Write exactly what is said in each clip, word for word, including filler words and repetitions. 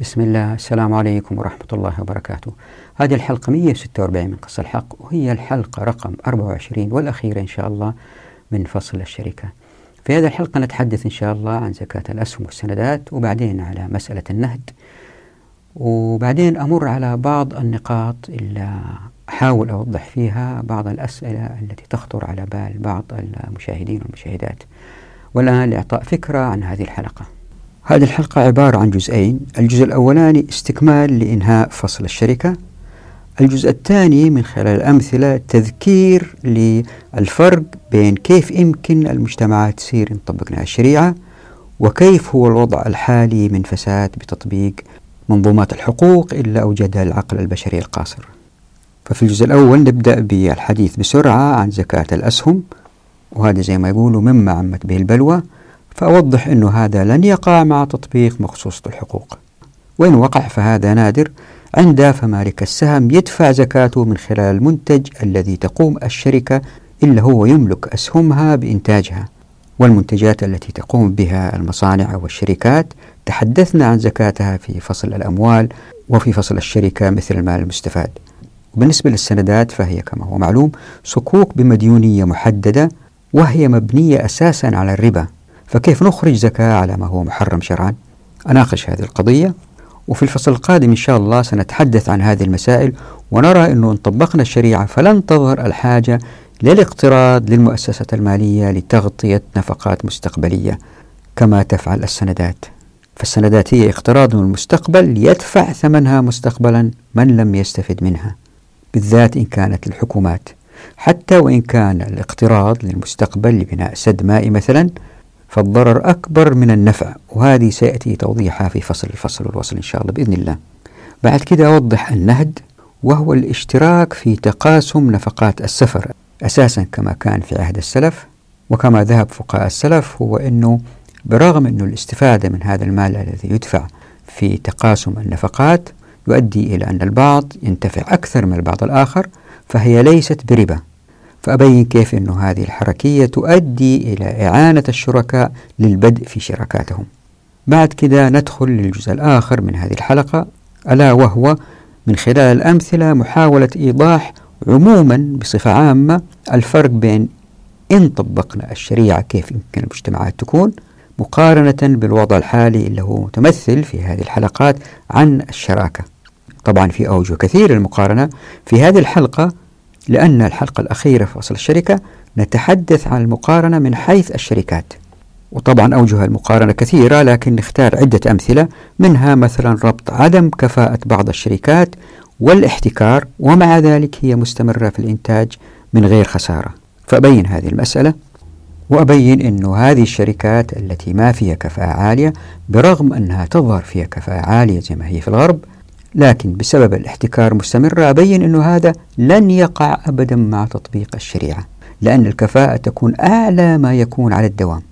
بسم الله. السلام عليكم ورحمة الله وبركاته. هذه الحلقة مئة وستة وأربعين من قص الحق، وهي الحلقة رقم أربعة وعشرين والأخيرة إن شاء الله من فصل الشركة. في هذه الحلقة نتحدث إن شاء الله عن زكاة الأسهم والسندات، وبعدين على مسألة النهد، وبعدين أمر على بعض النقاط اللي أحاول أوضح فيها بعض الأسئلة التي تخطر على بال بعض المشاهدين والمشاهدات. والآن لإعطاء فكرة عن هذه الحلقة. هذه الحلقة عبارة عن جزئين، الجزء الأولاني استكمال لإنهاء فصل الشركة، الجزء الثاني من خلال الأمثلة تذكير للفرق بين كيف يمكن المجتمعات تصير إن طبقنا الشريعة، وكيف هو الوضع الحالي من فساد بتطبيق منظومات الحقوق إلا أوجدها العقل البشري القاصر. ففي الجزء الأول نبدأ بالحديث بسرعة عن زكاة الأسهم، وهذا زي ما يقولوا مما عمت به البلوى، فأوضح أنه هذا لن يقع مع تطبيق مخصوصة الحقوق، وإن وقع فهذا نادر، عند فمالك السهم يدفع زكاته من خلال المنتج الذي تقوم الشركة إلا هو يملك أسهمها بإنتاجها، والمنتجات التي تقوم بها المصانع أو الشركات تحدثنا عن زكاتها في فصل الأموال وفي فصل الشركة مثل المال المستفاد. وبالنسبة للسندات فهي كما هو معلوم صكوك بمديونية محددة، وهي مبنية أساسا على الربا، فكيف نخرج زكاة على ما هو محرم شرعا؟ أناقش هذه القضية، وفي الفصل القادم إن شاء الله سنتحدث عن هذه المسائل، ونرى أنه إن طبقنا الشريعة فلن تظهر الحاجة للاقتراض للمؤسسة المالية لتغطية نفقات مستقبلية كما تفعل السندات، فالسندات هي اقتراض من المستقبل ليدفع ثمنها مستقبلا من لم يستفد منها، بالذات إن كانت الحكومات، حتى وإن كان الاقتراض للمستقبل لبناء سد مائي مثلا فالضرر أكبر من النفع، وهذه سيأتي توضيحها في فصل الفصل والوصل إن شاء الله بإذن الله. بعد كده أوضح النهد، وهو الاشتراك في تقاسم نفقات السفر أساسا كما كان في عهد السلف، وكما ذهب فقهاء السلف هو أنه برغم أنه الاستفادة من هذا المال الذي يدفع في تقاسم النفقات يؤدي إلى أن البعض ينتفع أكثر من البعض الآخر، فهي ليست بربا، فأبين كيف أن هذه الحركية تؤدي إلى إعانة الشركاء للبدء في شراكاتهم. بعد كده ندخل للجزء الآخر من هذه الحلقة، ألا وهو من خلال الأمثلة محاولة إيضاح عموما بصفة عامة الفرق بين إن طبقنا الشريعة كيف يمكن المجتمعات تكون، مقارنة بالوضع الحالي اللي هو متمثل في هذه الحلقات عن الشراكة. طبعا في أوجه كثير المقارنة في هذه الحلقة، لأن الحلقة الأخيرة في فصل الشركة نتحدث عن المقارنة من حيث الشركات، وطبعا أوجه المقارنة كثيرة، لكن نختار عدة أمثلة، منها مثلا ربط عدم كفاءة بعض الشركات والاحتكار، ومع ذلك هي مستمرة في الإنتاج من غير خسارة. فأبين هذه المسألة، وأبين أن هذه الشركات التي ما فيها كفاءة عالية برغم أنها تظهر فيها كفاءة عالية زي ما هي في الغرب، لكن بسبب الاحتكار مستمرة، أبين أنه هذا لن يقع أبدا مع تطبيق الشريعة، لأن الكفاءة تكون أعلى ما يكون على الدوام،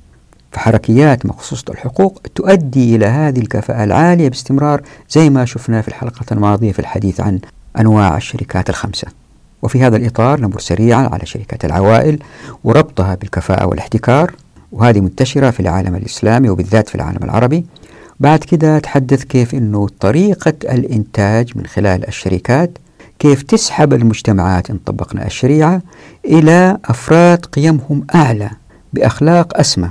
فحركيات مخصوصة الحقوق تؤدي إلى هذه الكفاءة العالية باستمرار، زي ما شفنا في الحلقة الماضية في الحديث عن أنواع الشركات الخمسة. وفي هذا الإطار نمر سريعا على شركات العوائل وربطها بالكفاءة والاحتكار، وهذه منتشرة في العالم الإسلامي وبالذات في العالم العربي. بعد كده أتحدث كيف أنه طريقة الإنتاج من خلال الشركات كيف تسحب المجتمعات إن طبقنا الشريعة إلى أفراد قيمهم أعلى بأخلاق أسمى،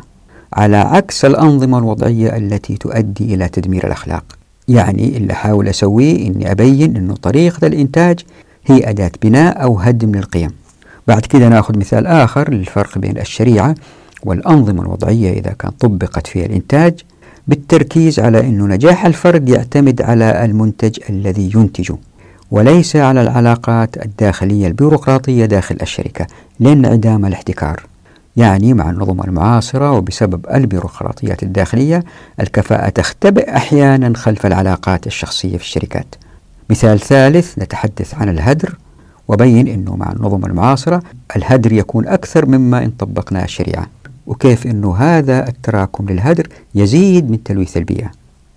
على عكس الأنظمة الوضعية التي تؤدي إلى تدمير الأخلاق. يعني اللي حاول أسويه أني أبين أنه طريقة الإنتاج هي أداة بناء أو هدم للقيم. بعد كده نأخذ مثال آخر للفرق بين الشريعة والأنظمة الوضعية إذا كان طبقت فيها الإنتاج، بالتركيز على أن نجاح الفرد يعتمد على المنتج الذي ينتجه، وليس على العلاقات الداخلية البيروقراطية داخل الشركة، لانعدام الاحتكار. يعني مع النظم المعاصرة وبسبب البيروقراطيات الداخلية الكفاءة تختبئ أحيانا خلف العلاقات الشخصية في الشركات. مثال ثالث نتحدث عن الهدر، وبين أنه مع النظم المعاصرة الهدر يكون أكثر مما إن طبقنا الشريعة، وكيف أنه هذا التراكم للهدر يزيد من تلويث البيئة.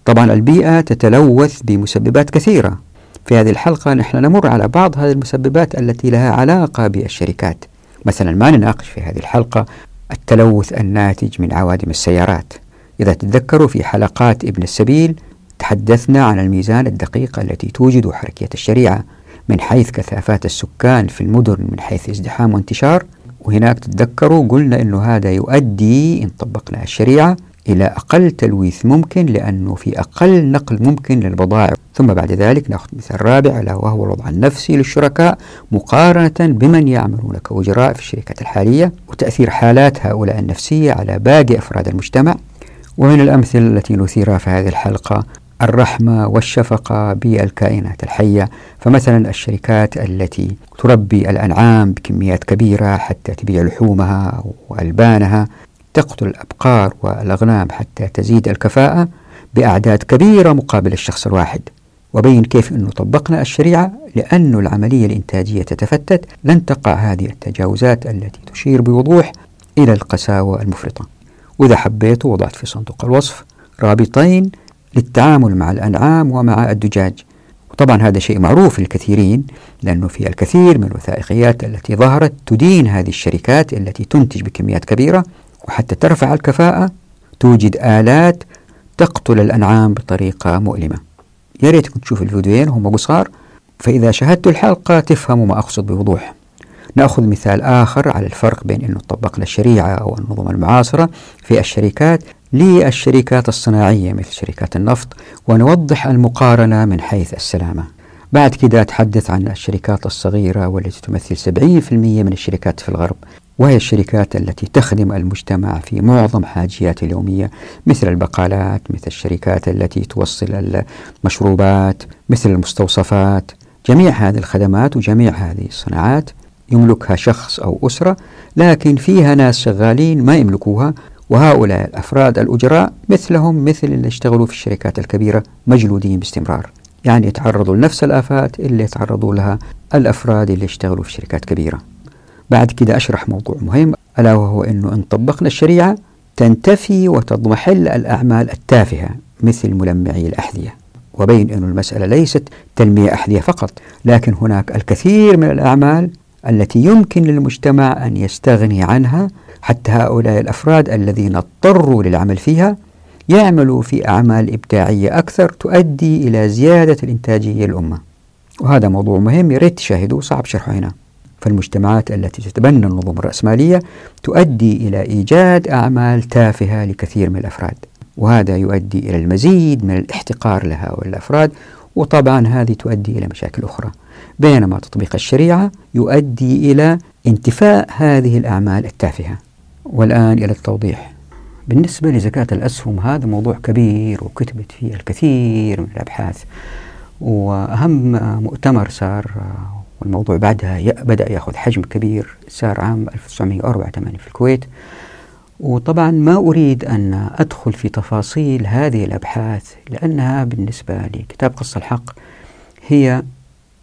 طبعا البيئة تتلوث بمسببات كثيرة، في هذه الحلقة نحن نمر على بعض هذه المسببات التي لها علاقة بالشركات. مثلا ما نناقش في هذه الحلقة التلوث الناتج من عوادم السيارات، إذا تتذكروا في حلقات ابن السبيل تحدثنا عن الميزان الدقيق التي توجد حركية الشريعة من حيث كثافات السكان في المدن من حيث ازدحام وانتشار، وهناك تتذكروا قلنا أنه هذا يؤدي إن طبقنا الشريعة إلى أقل تلويث ممكن لأنه في أقل نقل ممكن للبضائع. ثم بعد ذلك نأخذ مثال رابع ألا وهو الوضع النفسي للشركاء مقارنة بمن يعملون كوجراء في الشركات الحالية وتأثير حالات هؤلاء النفسية على باقي أفراد المجتمع. ومن الأمثلة التي نثيرها في هذه الحلقة الرحمة والشفقة بالكائنات الحية، فمثلا الشركات التي تربي الأنعام بكميات كبيرة حتى تبيع لحومها وألبانها، تقتل الأبقار والأغنام حتى تزيد الكفاءة بأعداد كبيرة مقابل الشخص الواحد. وبين كيف أنه طبقنا الشريعة لأن العملية الإنتاجية تتفتت لن تقع هذه التجاوزات التي تشير بوضوح إلى القساوة المفرطة. وإذا حبيت وضعت في صندوق الوصف رابطين للتعامل مع الأنعام ومع الدجاج، وطبعا هذا شيء معروف للكثيرين لأنه في الكثير من الوثائقيات التي ظهرت تدين هذه الشركات التي تنتج بكميات كبيرة وحتى ترفع الكفاءة توجد آلات تقتل الأنعام بطريقة مؤلمة. يا ريتكم تشوفوا الفيديوين هم قصار، فإذا شاهدتوا الحلقة تفهموا ما أقصد بوضوح. نأخذ مثال آخر على الفرق بين أنه طبقنا الشريعة أو النظم المعاصرة في الشركات للشركات الصناعية مثل شركات النفط، ونوضح المقارنة من حيث السلامة. بعد كده أتحدث عن الشركات الصغيرة والتي تمثل سبعين بالمئة من الشركات في الغرب، وهي الشركات التي تخدم المجتمع في معظم حاجياته اليومية مثل البقالات، مثل الشركات التي توصل المشروبات، مثل المستوصفات. جميع هذه الخدمات وجميع هذه الصناعات يملكها شخص أو أسرة، لكن فيها ناس شغالين ما يملكوها، وهؤلاء الأفراد الأجراء مثلهم مثل اللي يشتغلوا في الشركات الكبيرة مجلودين باستمرار، يعني يتعرضوا لنفس الآفات اللي يتعرضوا لها الأفراد اللي يشتغلوا في شركات كبيرة. بعد كده أشرح موضوع مهم ألا وهو أنه إن طبقنا الشريعة تنتفي وتضمحل الأعمال التافهة مثل ملمعي الأحذية، وبين أن المسألة ليست تلميع أحذية فقط، لكن هناك الكثير من الأعمال التي يمكن للمجتمع أن يستغني عنها، حتى هؤلاء الأفراد الذين اضطروا للعمل فيها يعملوا في أعمال إبداعية أكثر تؤدي إلى زيادة الإنتاجية للأمة. وهذا موضوع مهم يريد تشاهدوه، صعب شرحه هنا. فالمجتمعات التي تتبنى النظم الرأسمالية تؤدي إلى إيجاد أعمال تافهة لكثير من الأفراد، وهذا يؤدي إلى المزيد من الاحتقار لهؤلاء الأفراد، وطبعا هذه تؤدي إلى مشاكل أخرى، بينما تطبيق الشريعة يؤدي إلى انتفاء هذه الأعمال التافهة. والآن إلى التوضيح. بالنسبة لزكاة الأسهم، هذا موضوع كبير وكتبت فيه الكثير من الأبحاث، وأهم مؤتمر صار والموضوع بعدها بدأ يأخذ حجم كبير صار عام ألف وتسعمئة وأربعة وثمانين في الكويت. وطبعا ما أريد أن أدخل في تفاصيل هذه الأبحاث لأنها بالنسبة لكتاب قص الحق هي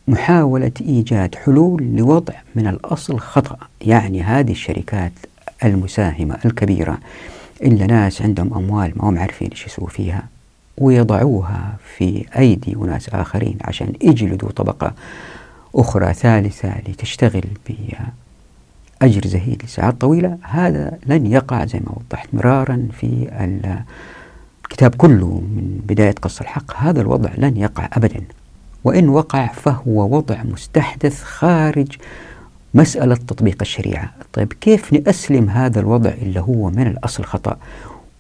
محاولة إيجاد حلول لوضع من الأصل خطأ، يعني هذه الشركات المساهمة الكبيرة إلا ناس عندهم أموال ما هم عارفين إيش يسووا فيها ويضعوها في أيدي وناس آخرين عشان يجلدوا طبقة أخرى ثالثة لتشتغل بأجر زهيد لساعات طويلة. هذا لن يقع زي ما وضحت مرارا في الكتاب كله من بداية قص الحق، هذا الوضع لن يقع أبدا، وإن وقع فهو وضع مستحدث خارج مسألة تطبيق الشريعة. طيب كيف نأسلم هذا الوضع اللي هو من الأصل خطأ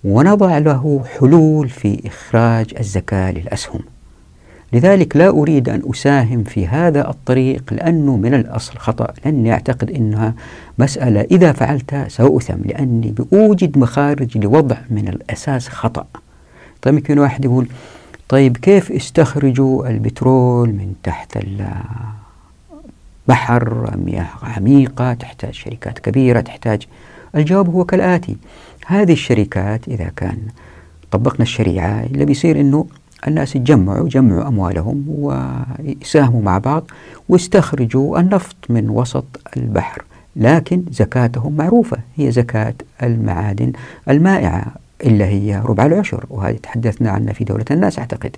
ونضع له حلول في إخراج الزكاة للأسهم؟ لذلك لا أريد أن أساهم في هذا الطريق لأنه من الأصل خطأ، لأني أعتقد أنها مسألة إذا فعلتها سأؤثم لأني بأوجد مخارج لوضع من الأساس خطأ. طيب يمكن واحد يقول طيب كيف استخرجوا البترول من تحت البحر، مياه عميقة تحتاج شركات كبيرة تحتاج. الجواب هو كالآتي، هذه الشركات إذا كان طبقنا الشريعة اللي بيصير أنه الناس يجمعوا جمعوا أموالهم ويساهموا مع بعض ويستخرجوا النفط من وسط البحر، لكن زكاتهم معروفة هي زكاة المعادن المائعة اللي هي ربع العشر، وهذه تحدثنا عنها في دولة الناس أعتقد.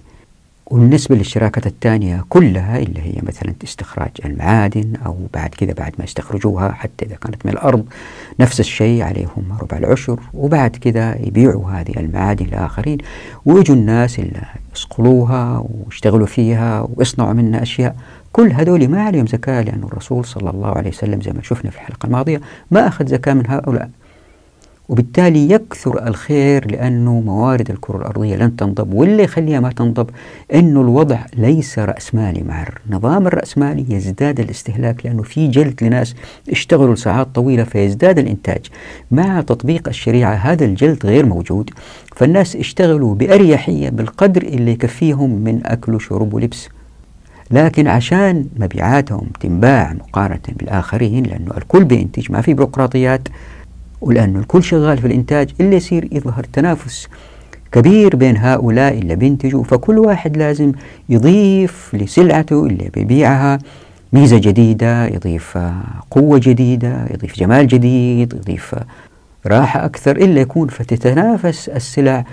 والنسبة للشراكات الثانية كلها اللي هي مثلا استخراج المعادن أو بعد كذا بعد ما يستخرجوها حتى إذا كانت من الأرض نفس الشيء عليهم ربع العشر، وبعد كذا يبيعوا هذه المعادن لآخرين، ويجوا الناس اللي يسقلوها ويشتغلوا فيها ويصنعوا منها أشياء. كل هذول ما عليهم زكاة، لأن الرسول صلى الله عليه وسلم زي ما شفنا في الحلقة الماضية ما أخذ زكاة من هؤلاء، وبالتالي يكثر الخير لأنه موارد الكرة الأرضية لن تنضب، واللي يخليها ما تنضب أنه الوضع ليس رأسمالي. مع النظام الرأسمالي يزداد الاستهلاك لأنه في جلد لناس اشتغلوا ساعات طويلة فيزداد الإنتاج. مع تطبيق الشريعة هذا الجلد غير موجود، فالناس اشتغلوا بأريحية بالقدر اللي يكفيهم من أكل وشرب ولبس، لكن عشان مبيعاتهم تنباع مقارنة بالآخرين لأنه الكل بينتج، ما في بيروقراطيات، ولأنه الكل شغال في الإنتاج، اللي يصير يظهر تنافس كبير بين هؤلاء اللي بينتجوا، فكل واحد لازم يضيف لسلعته اللي بيبيعها ميزة جديدة، يضيف قوة جديدة، يضيف جمال جديد، يضيف راحة أكثر إلا يكون، فتتنافس السلع،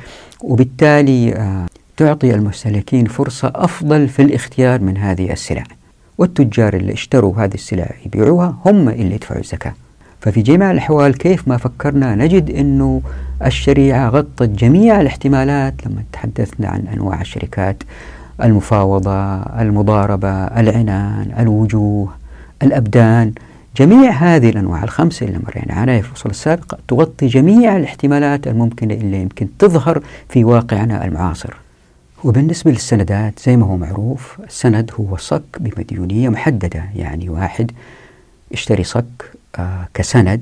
وبالتالي تعطي المستهلكين فرصة أفضل في الاختيار من هذه السلع، والتجار اللي اشتروا هذه السلع يبيعوها هم اللي يدفعوا الزكاة. ففي جميع الأحوال كيف ما فكرنا نجد أنه الشريعة غطت جميع الاحتمالات لما تحدثنا عن أنواع الشركات: المفاوضة، المضاربة، العنان، الوجوه، الأبدان. جميع هذه الأنواع الخمسة اللي مرينا عنها في الفصول السابقة تغطي جميع الاحتمالات الممكنة اللي يمكن تظهر في واقعنا المعاصر. وبالنسبة للسندات زي ما هو معروف، السند هو صك بمديونية محددة، يعني واحد يشتري صك آه كسند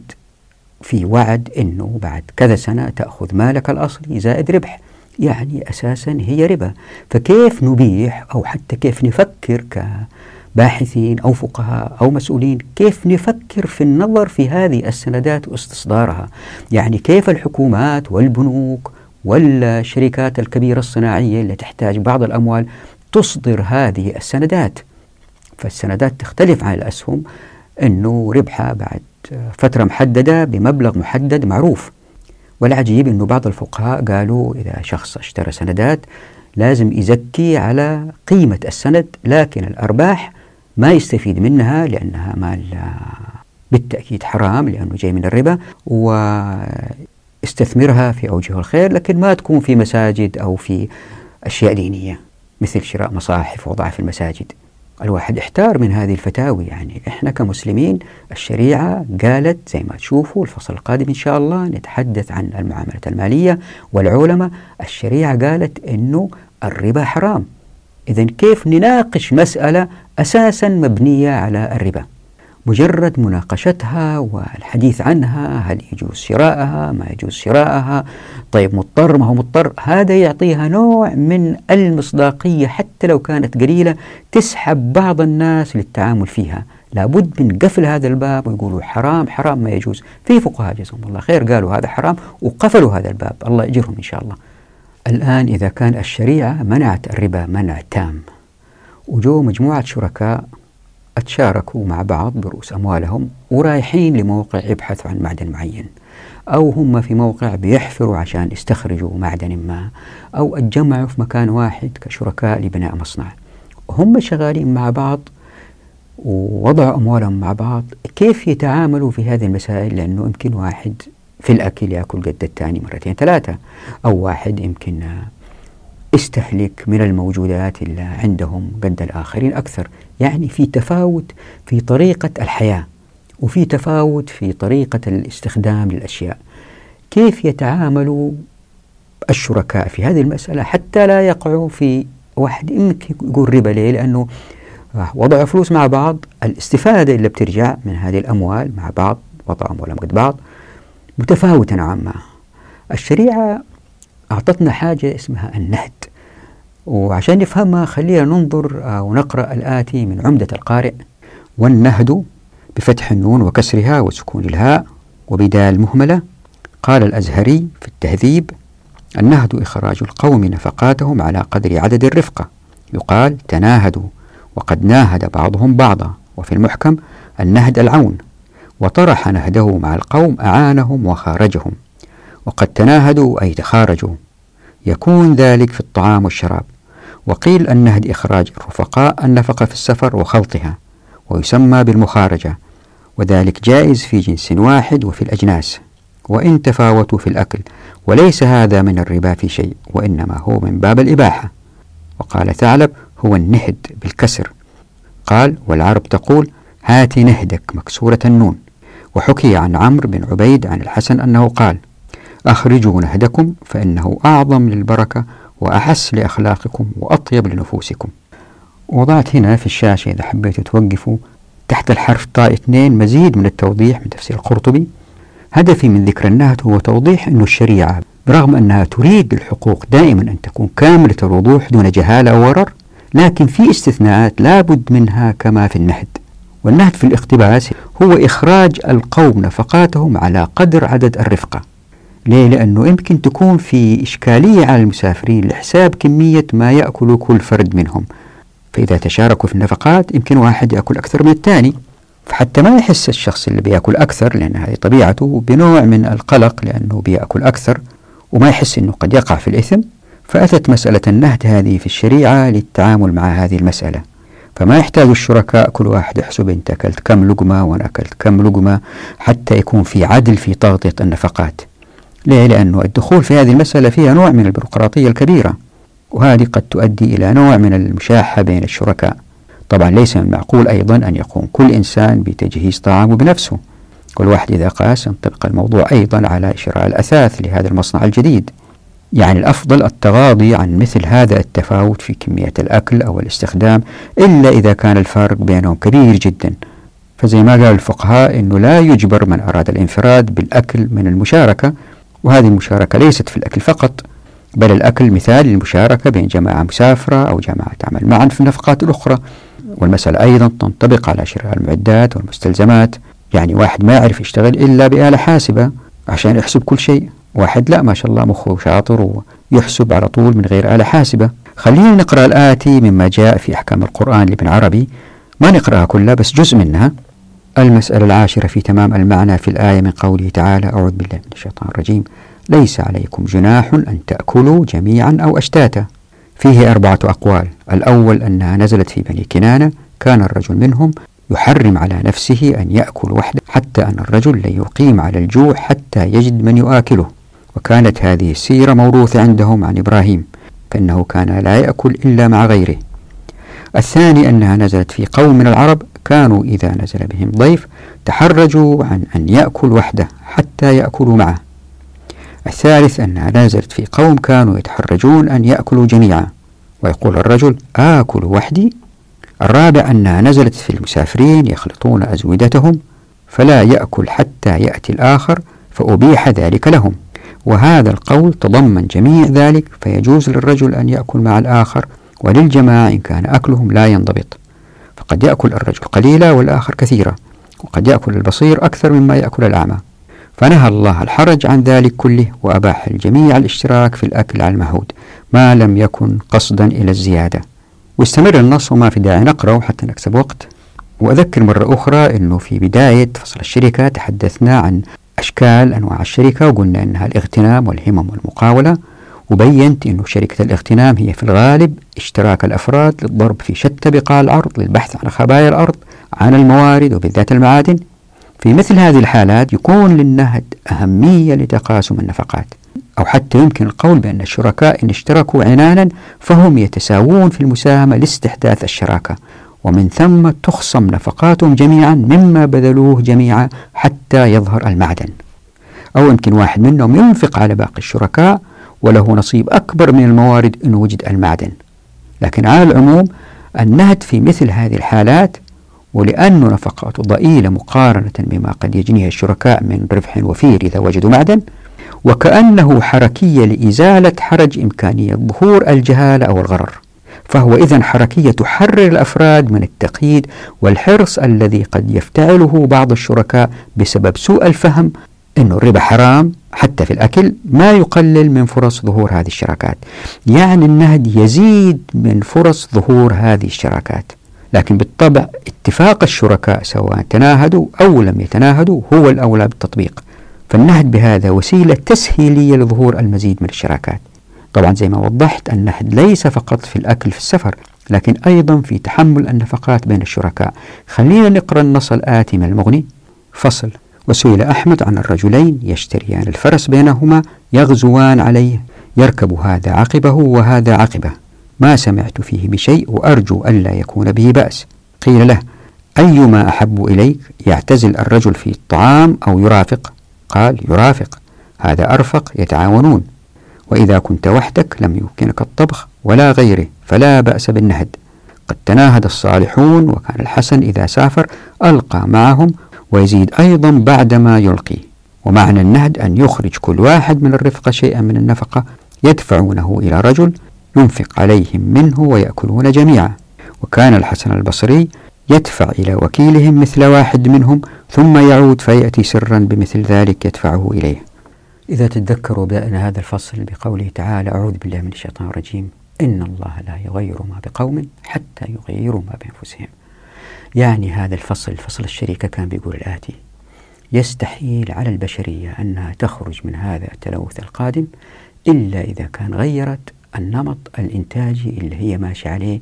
في وعد أنه بعد كذا سنة تأخذ مالك الأصلي زائد ربح، يعني أساسا هي ربا. فكيف نبيح أو حتى كيف نفكر كباحثين أو فقهاء أو مسؤولين، كيف نفكر في النظر في هذه السندات واستصدارها؟ يعني كيف الحكومات والبنوك والشركات الكبيرة الصناعية اللي تحتاج بعض الأموال تصدر هذه السندات؟ فالسندات تختلف عن الأسهم أنه ربحها بعد فترة محددة بمبلغ محدد معروف. والعجيب أنه بعض الفقهاء قالوا إذا شخص اشترى سندات لازم يزكي على قيمة السند، لكن الأرباح ما يستفيد منها لأنها مال بالتأكيد حرام لأنه جاي من الربا، واستثمرها في أوجه الخير، لكن ما تكون في مساجد أو في أشياء دينية مثل شراء مصاحف ووضعها في المساجد. الواحد احتار من هذه الفتاوي. يعني احنا كمسلمين الشريعة قالت، زي ما تشوفوا الفصل القادم ان شاء الله نتحدث عن المعاملة المالية والعلماء، الشريعة قالت انه الربا حرام. اذن كيف نناقش مسألة اساسا مبنية على الربا؟ مجرد مناقشتها والحديث عنها، هل يجوز شراءها، ما يجوز شراءها، طيب مضطر ما هو مضطر، هذا يعطيها نوع من المصداقية حتى لو كانت قليلة تسحب بعض الناس للتعامل فيها. لابد من قفل هذا الباب ويقولوا حرام حرام ما يجوز. في فقهاء جزاهم الله خير قالوا هذا حرام وقفلوا هذا الباب، الله يجرهم إن شاء الله. الآن إذا كان الشريعة منعت الربا منع تام، وجو مجموعة شركاء تشاركوا مع بعض برؤوس أموالهم ورايحين لموقع يبحثوا عن معدن معين، أو هم في موقع بيحفروا عشان يستخرجوا معدن ما، أو اتجمعوا في مكان واحد كشركاء لبناء مصنع، هم شغالين مع بعض ووضعوا أموالهم مع بعض، كيف يتعاملوا في هذه المسائل؟ لأنه يمكن واحد في الأكل يأكل قد الثاني مرتين ثلاثة، أو واحد يمكن استهلك من الموجودات اللي عندهم قد الآخرين أكثر. يعني في تفاوت في طريقة الحياة، وفي تفاوت في طريقة الاستخدام للأشياء. كيف يتعاملوا الشركاء في هذه المسألة حتى لا يقعوا في واحد يمكن يقول ربا؟ ليه؟ لأنه وضعوا فلوس مع بعض، الاستفادة اللي بترجع من هذه الأموال مع بعض، وضعوا أموالهم قد بعض، متفاوتة نوعا ما. الشريعة أعطتنا حاجة اسمها النهد، وعشان نفهمها خلينا ننظر ونقرأ الآتي من عمدة القارئ: والنهد بفتح النون وكسرها وسكون الهاء وبدال مهملة. قال الأزهري في التهذيب: النهد إخراج القوم نفقاتهم على قدر عدد الرفقة، يقال تناهدوا، وقد ناهد بعضهم بعضا. وفي المحكم: النهد العون، وطرح نهده مع القوم أعانهم وخارجهم، وقد تناهدوا أي تخارجوا، يكون ذلك في الطعام والشراب. وقيل أنها لإخراج الرفقاء النفقة في السفر وخلطها، ويسمى بالمخارجة، وذلك جائز في جنس واحد وفي الأجناس وإن تفاوتوا في الأكل، وليس هذا من الربا في شيء، وإنما هو من باب الإباحة. وقال ثعلب: هو النهد بالكسر. قال: والعرب تقول: هات نهدك مكسورة النون. وحكي عن عمرو بن عبيد عن الحسن أنه قال: أخرجوا نهدكم فإنه أعظم للبركة وأحس لأخلاقكم وأطيب لنفوسكم. وضعت هنا في الشاشة إذا حبيت توقفوا تحت الحرف طاء اثنين مزيد من التوضيح من تفسير القرطبي. هدفي من ذكر النهد هو توضيح أن الشريعة برغم أنها تريد الحقوق دائما أن تكون كاملة الوضوح دون جهالة أو ورر، لكن في استثناءات لا بد منها كما في النهد. والنهد في الاقتباس هو إخراج القوم نفقاتهم على قدر عدد الرفقة. ليه؟ لأنه يمكن تكون في إشكالية على المسافرين لحساب كمية ما يأكل كل فرد منهم، فإذا تشاركوا في النفقات يمكن واحد يأكل أكثر من الثاني، فحتى ما يحس الشخص اللي بيأكل أكثر، لأن هذه طبيعته، بنوع من القلق لأنه بيأكل أكثر وما يحس أنه قد يقع في الإثم. فأتت مسألة النهد هذه في الشريعة للتعامل مع هذه المسألة، فما يحتاج الشركاء كل واحد يحسب أنت أكلت كم لقمة وأنا أكلت كم لقمة، حتى يكون في عدل في تغطية النفقات. ليه؟ لأنه الدخول في هذه المسألة فيها نوع من البيروقراطية الكبيرة، وهذه قد تؤدي إلى نوع من المشاحة بين الشركاء. طبعا ليس من المعقول أيضا أن يقوم كل إنسان بتجهيز طعامه بنفسه، والواحد إذا قاس ينطبق الموضوع أيضا على شراء الأثاث لهذا المصنع الجديد. يعني الأفضل التغاضي عن مثل هذا التفاوت في كمية الأكل أو الاستخدام، إلا إذا كان الفارق بينهم كبير جدا، فزي ما قال الفقهاء أنه لا يجبر من أراد الانفراد بالأكل من المشاركة، وهذه المشاركة ليست في الأكل فقط، بل الأكل مثال للمشاركة بين جماعة مسافرة أو جماعة تعمل معا في النفقات الأخرى. والمسألة أيضا تنطبق على شراء المعدات والمستلزمات، يعني واحد ما يعرف يشتغل إلا بآلة حاسبة عشان يحسب كل شيء، واحد لا ما شاء الله مخه شاطر ويحسب على طول من غير آلة حاسبة. خلينا نقرأ الآتي مما جاء في أحكام القرآن لابن عربي، ما نقرأها كلها بس جزء منها. المسألة العاشرة في تمام المعنى في الآية من قوله تعالى: أعوذ بالله من الشيطان الرجيم، ليس عليكم جناح أن تأكلوا جميعا أو أشتاتا. فيه أربعة أقوال: الأول أنها نزلت في بني كنانة، كان الرجل منهم يحرم على نفسه أن يأكل وحده حتى أن الرجل لا يقيم على الجوع حتى يجد من يؤكله، وكانت هذه السيرة موروثة عندهم عن إبراهيم فإنه كان لا يأكل إلا مع غيره. الثاني أنها نزلت في قوم من العرب، كانوا إذا نزل بهم ضيف تحرجوا عن أن يأكل وحده حتى يأكلوا معه. الثالث أنها نزلت في قوم كانوا يتحرجون أن يأكلوا جميعا، ويقول الرجل: آكل وحدي. الرابع أنها نزلت في المسافرين يخلطون أزودتهم فلا يأكل حتى يأتي الآخر، فأبيح ذلك لهم، وهذا القول تضمن جميع ذلك، فيجوز للرجل أن يأكل مع الآخر، وللجماعة إن كان أكلهم لا ينضبط، فقد يأكل الرجل قليلا والآخر كثيرا، وقد يأكل البصير أكثر مما يأكل الأعمى. فنهى الله الحرج عن ذلك كله، وأباح الجميع الاشتراك في الأكل على المهود ما لم يكن قصدا إلى الزيادة. واستمر النص وما في داعي نقرأه حتى نكسب وقت. وأذكر مرة أخرى أنه في بداية فصل الشركة تحدثنا عن أشكال أنواع الشركة، وقلنا أنها الاغتنام والهمم والمقاولة، وبينت أن شركة الاغتنام هي في الغالب اشتراك الأفراد للضرب في شتى بقاع الأرض للبحث عن خبايا الأرض، عن الموارد وبالذات المعادن. في مثل هذه الحالات يكون للنهد أهمية لتقاسم النفقات، أو حتى يمكن القول بأن الشركاء إن اشتركوا عنانا فهم يتساوون في المساهمة لاستحداث الشراكة، ومن ثم تخصم نفقاتهم جميعا مما بذلوه جميعا حتى يظهر المعدن. أو يمكن واحد منهم ينفق على باقي الشركاء وله نصيب أكبر من الموارد إن وجد المعدن. لكن على العموم النهد في مثل هذه الحالات، ولأن نفقاته ضئيلة مقارنة بما قد يجنيه الشركاء من ربح وفير إذا وجدوا معدن، وكأنه حركية لإزالة حرج إمكانية ظهور الجهالة أو الغرر، فهو إذن حركية تحرر الأفراد من التقييد والحرص الذي قد يفتعله بعض الشركاء بسبب سوء الفهم أن الربا حرام حتى في الأكل، ما يقلل من فرص ظهور هذه الشراكات. يعني النهد يزيد من فرص ظهور هذه الشراكات، لكن بالطبع اتفاق الشركاء سواء تناهدوا أو لم يتناهدوا هو الأولى بالتطبيق، فالنهد بهذا وسيلة تسهيلية لظهور المزيد من الشراكات. طبعا زي ما وضحت أنه ليس فقط في الأكل في السفر، لكن أيضا في تحمل النفقات بين الشركاء. خلينا نقرأ النص الآتي من المغني. فصل. وسئل أحمد عن الرجلين يشتريان الفرس بينهما يغزوان عليه، يركب هذا عقبه وهذا عقبه، ما سمعت فيه بشيء وأرجو ألا يكون به بأس. قيل له: أيما أحب إليك، يعتزل الرجل في الطعام أو يرافق؟ قال: يرافق، هذا أرفق، يتعاونون. وإذا كنت وحدك لم يمكنك الطبخ ولا غيره، فلا بأس بالنهد. قد تناهد الصالحون، وكان الحسن إذا سافر ألقى معهم، ويزيد أيضا بعدما يلقي. ومعنى النهد أن يخرج كل واحد من الرفقة شيئا من النفقة يدفعونه إلى رجل ينفق عليهم منه ويأكلون جميعا. وكان الحسن البصري يدفع إلى وكيلهم مثل واحد منهم، ثم يعود فيأتي سرا بمثل ذلك يدفعه إليه. إذا تتذكروا بدأنا هذا الفصل بقوله تعالى: أعوذ بالله من الشيطان الرجيم، إن الله لا يغير ما بقوم حتى يغيروا ما بأنفسهم. يعني هذا الفصل، فصل الشركة، كان بيقول الآتي: يستحيل على البشرية أنها تخرج من هذا التلوث القادم إلا إذا كان غيرت النمط الإنتاجي اللي هي ماشي عليه،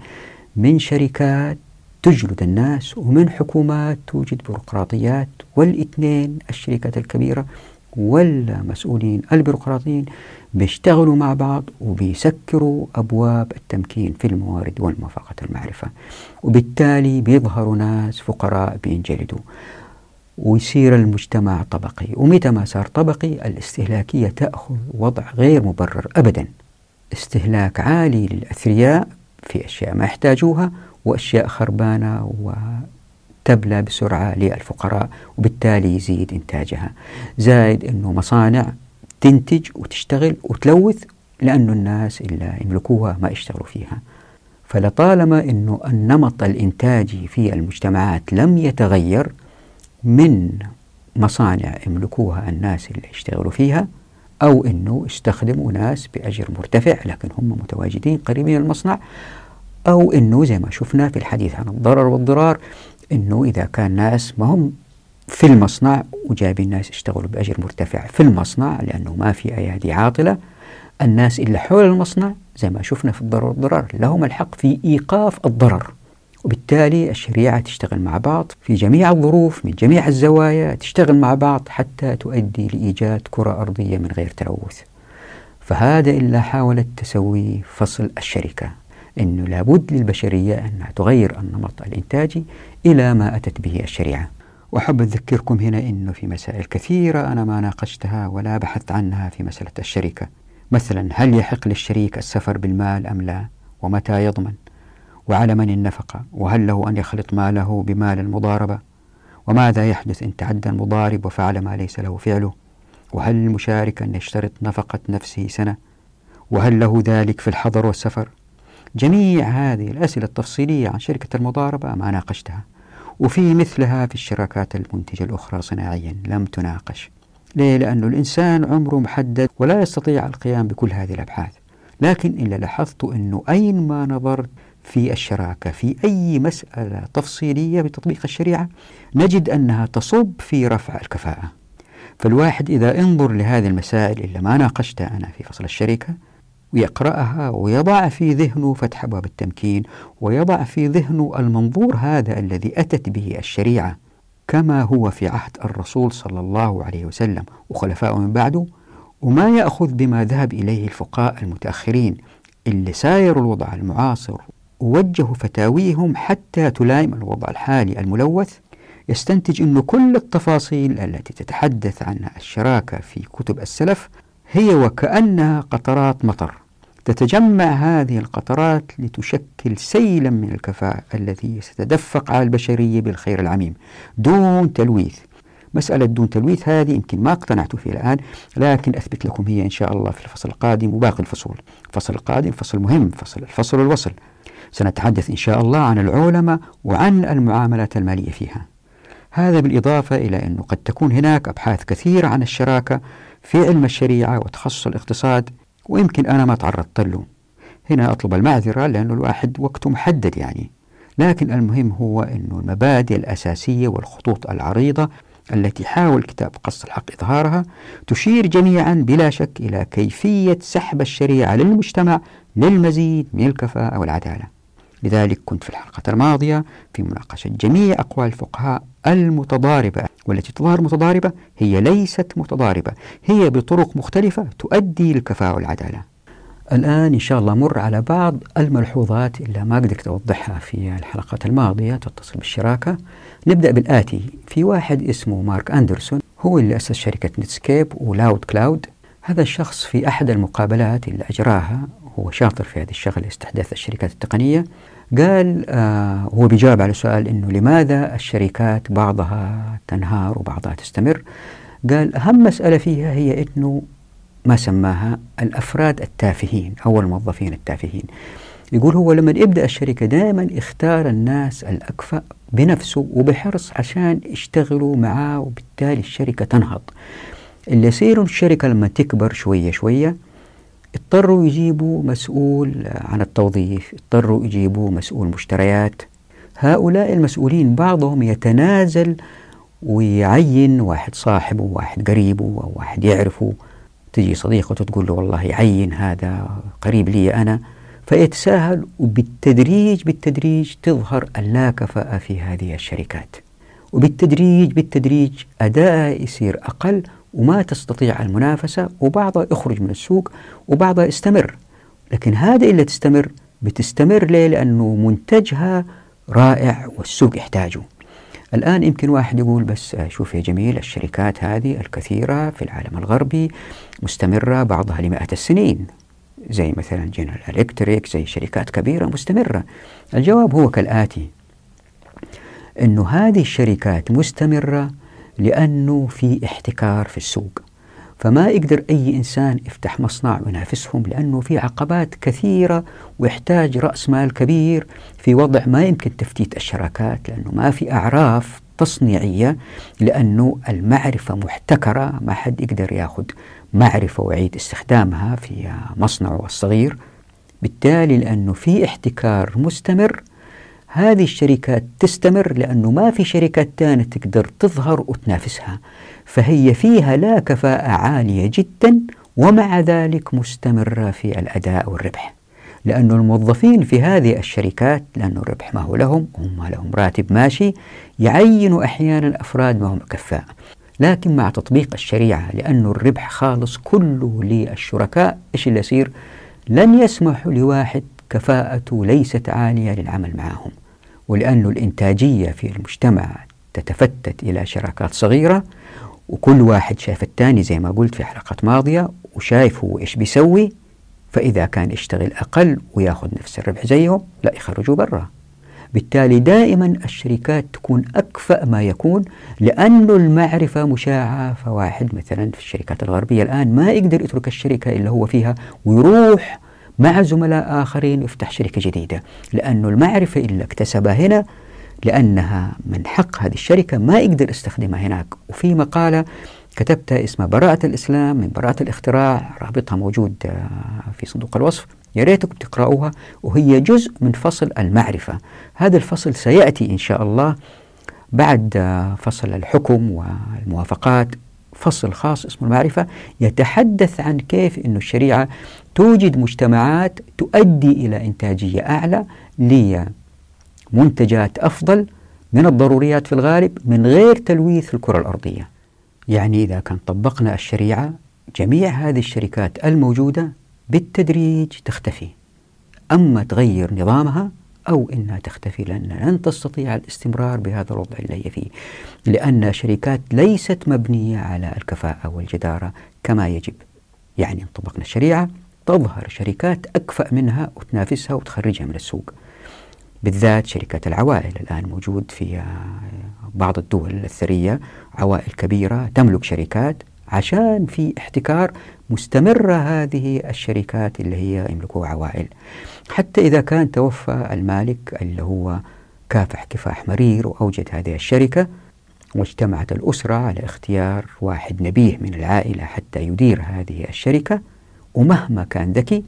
من شركات تجلد الناس ومن حكومات توجد بيروقراطيات، والاثنين الشركات الكبيرة والمسؤولين البيروقراطيين بيشتغلوا مع بعض وبيسكروا أبواب التمكين في الموارد والموافقة المعرفة، وبالتالي بيظهروا ناس فقراء بينجلدوا، ويصير المجتمع طبقي. ومتى ما صار طبقي الاستهلاكية تأخذ وضع غير مبرر أبدا، استهلاك عالي للأثرياء في أشياء ما يحتاجوها، وأشياء خربانة و تبلى بسرعة للفقراء، وبالتالي يزيد إنتاجها. زائد أنه مصانع تنتج وتشتغل وتلوث، لأنه الناس اللي يملكوها ما يشتغلوا فيها. فلطالما أنه النمط الإنتاجي في المجتمعات لم يتغير، من مصانع يملكوها الناس اللي يشتغلوا فيها، أو أنه يستخدموا ناس بأجر مرتفع لكن هم متواجدين قريبين من المصنع، أو أنه زي ما شفنا في الحديث عن الضرر والضرار، إنه إذا كان ناس ما هم في المصنع وجايبين ناس يشتغلوا بأجر مرتفع في المصنع لأنه ما في أيادي عاطلة، الناس اللي حول المصنع زي ما شفنا في الضرر والضرار لهم الحق في إيقاف الضرر. وبالتالي الشريعة تشتغل مع بعض في جميع الظروف من جميع الزوايا، تشتغل مع بعض حتى تؤدي لإيجاد كرة أرضية من غير تلوث. فهذا إلا حاولت تسويه فصل الشركة، أنه لابد للبشرية أنها تغير النمط الإنتاجي إلى ما أتت به الشريعة. وأحب أذكركم هنا أنه في مسائل كثيرة أنا ما ناقشتها ولا بحثت عنها في مسألة الشركة، مثلا هل يحق للشريك السفر بالمال أم لا، ومتى يضمن، وعلى من النفقة، وهل له أن يخلط ماله بمال المضاربة، وماذا يحدث إن تعدى المضارب وفعل ما ليس له فعله، وهل المشارك أن يشترط نفقة نفسه سنة، وهل له ذلك في الحضر والسفر. جميع هذه الأسئلة التفصيلية عن شركة المضاربة ما ناقشتها، وفي مثلها في الشراكات المنتجة الأخرى صناعيا لم تناقش. ليه؟ لأن الإنسان عمره محدد ولا يستطيع القيام بكل هذه الأبحاث. لكن إلا لاحظت أنه أين ما نظرت في الشراكة في أي مسألة تفصيلية بتطبيق الشريعة نجد أنها تصب في رفع الكفاءة. فالواحد إذا انظر لهذه المسائل اللي ما ناقشتها أنا في فصل الشركة ويقرأها ويضع في ذهنه فتح باب التمكين، ويضع في ذهنه المنظور هذا الذي أتت به الشريعة كما هو في عهد الرسول صلى الله عليه وسلم وخلفائه من بعده، وما يأخذ بما ذهب إليه الفقهاء المتأخرين اللي سايروا الوضع المعاصر ووجهوا فتاويهم حتى تلائم الوضع الحالي الملوث، يستنتج أن كل التفاصيل التي تتحدث عنها الشراكة في كتب السلف هي وكأنها قطرات مطر، تتجمع هذه القطرات لتشكل سيلا من الكفاءة التي ستدفق على البشرية بالخير العميم دون تلويث. مسألة دون تلويث هذه يمكن ما اقتنعت فيها الآن، لكن أثبت لكم هي إن شاء الله في الفصل القادم وباقي الفصول. الفصل القادم فصل مهم، فصل الفصل والوصل. سنتحدث إن شاء الله عن العولمة وعن المعاملات المالية فيها. هذا بالإضافة إلى أنه قد تكون هناك أبحاث كثيرة عن الشراكة في علم الشريعة وتخصص الاقتصاد، ويمكن أنا ما تعرضت له. هنا أطلب المعذرة لأنه الواحد وقته محدد يعني، لكن المهم هو أنه المبادئ الأساسية والخطوط العريضة التي حاول كتاب قص الحق إظهارها تشير جميعا بلا شك إلى كيفية سحب الشريعة للمجتمع للمزيد من الكفاءة والعدالة. لذلك كنت في الحلقة الماضية في مناقشة جميع أقوال الفقهاء المتضاربة، والتي تظهر متضاربة هي ليست متضاربة، هي بطرق مختلفة تؤدي للكفاءة والعدالة. الآن إن شاء الله مر على بعض الملحوظات اللي ما قدرت أوضحها في الحلقات الماضية تتصل بالشراكة. نبدأ بالآتي. في واحد اسمه مارك أندرسون، هو اللي أسس شركة نتسكيب ولاود كلاود. هذا الشخص في أحد المقابلات اللي أجراها، هو شاطر في هذه الشغلة، استحداث الشركات التقنية، قال آه هو بيجاوب على سؤال إنه لماذا الشركات بعضها تنهار وبعضها تستمر. قال أهم مسألة فيها هي إنه ما سماها الأفراد التافهين أو الموظفين التافهين. يقول هو لما يبدأ الشركة دائما اختار الناس الأكفأ بنفسه وبحرص عشان يشتغلوا معاه، وبالتالي الشركة تنهض. اللي يصير الشركة لما تكبر شوية شوية اضطروا يجيبوا مسؤول عن التوظيف، اضطروا يجيبوا مسؤول مشتريات. هؤلاء المسؤولين بعضهم يتنازل ويعين واحد صاحبه، واحد قريبه، أو واحد يعرفه. تجي صديقته تقول له والله يعين هذا قريب لي أنا، فيتساهل، وبالتدريج بالتدريج تظهر اللاكفاءة في هذه الشركات، وبالتدريج بالتدريج أداءها يصير أقل وما تستطيع المنافسة، وبعضها يخرج من السوق وبعضها يستمر. لكن هذا اللي تستمر بتستمر ليه؟ لأنه منتجها رائع والسوق يحتاجه. الآن يمكن واحد يقول بس شوف يا جميل، الشركات هذه الكثيرة في العالم الغربي مستمرة بعضها لمئات السنين، زي مثلا جنرال إلكتريك، زي شركات كبيرة مستمرة. الجواب هو كالآتي، أنه هذه الشركات مستمرة لأنه في احتكار في السوق، فما يقدر أي إنسان يفتح مصنع وينافسهم، لأنه في عقبات كثيرة ويحتاج رأس مال كبير في وضع ما يمكن تفتيت الشراكات، لأنه ما في أعراف تصنيعية، لأنه المعرفة محتكرة، ما حد يقدر يأخذ معرفة ويعيد استخدامها في مصنعه الصغير. بالتالي لأنه في احتكار مستمر هذه الشركات تستمر، لأنه ما في شركات تانية تقدر تظهر وتنافسها، فهي فيها لا كفاءة عالية جدا، ومع ذلك مستمرة في الأداء والربح، لأن الموظفين في هذه الشركات، لأن الربح ما هو لهم، هم لهم راتب ماشي، يعينوا أحيانا أفراد ما هم كفاء. لكن مع تطبيق الشريعة، لأن الربح خالص كله للشركاء، إيش اللي يصير؟ لن يسمحوا لواحد كفاءته ليست عالية للعمل معهم، ولأن الإنتاجية في المجتمع تتفتت إلى شراكات صغيرة، وكل واحد شايف الثاني زي ما قلت في حلقة ماضية، وشايف هو إيش بيسوي. فإذا كان يشتغل أقل ويأخذ نفس الربح زيهم، لا يخرجوا برا. بالتالي دائما الشركات تكون أكفأ ما يكون، لأن المعرفة مشاعة. فواحد مثلا في الشركات الغربية الآن ما يقدر يترك الشركة اللي هو فيها ويروح مع زملاء آخرين يفتح شركة جديدة، لأن المعرفة اللي اكتسبها هنا، لأنها من حق هذه الشركة، ما يقدر استخدمها هناك. وفي مقالة كتبتها اسمها براءة الإسلام من براءة الاختراع، رابطها موجود في صندوق الوصف، يا ريتكم تقرأوها، وهي جزء من فصل المعرفة. هذا الفصل سيأتي إن شاء الله بعد فصل الحكم والموافقات، فصل خاص اسمه المعرفة، يتحدث عن كيف أن الشريعة توجد مجتمعات تؤدي إلى إنتاجية أعلى لمنتجات أفضل من الضروريات في الغالب، من غير تلويث الكرة الأرضية. يعني إذا كان طبقنا الشريعة، جميع هذه الشركات الموجودة بالتدريج تختفي، أما تغير نظامها أو إنها تختفي، لأن لن تستطيع الاستمرار بهذا الوضع اللي هي فيه، لأن شركات ليست مبنية على الكفاءة والجدارة كما يجب. يعني إن طبقنا الشريعة تظهر شركات أكفأ منها وتنافسها وتخرجها من السوق، بالذات شركات العوائل. الآن موجود في بعض الدول الثرية عوائل كبيرة تملك شركات، عشان في احتكار مستمرة هذه الشركات اللي هي يملكوها عوائل. حتى إذا كان توفى المالك اللي هو كافح كفاح مرير وأوجد هذه الشركة، واجتمعت الأسرة على اختيار واحد نبيه من العائلة حتى يدير هذه الشركة، ومهما كان ذكي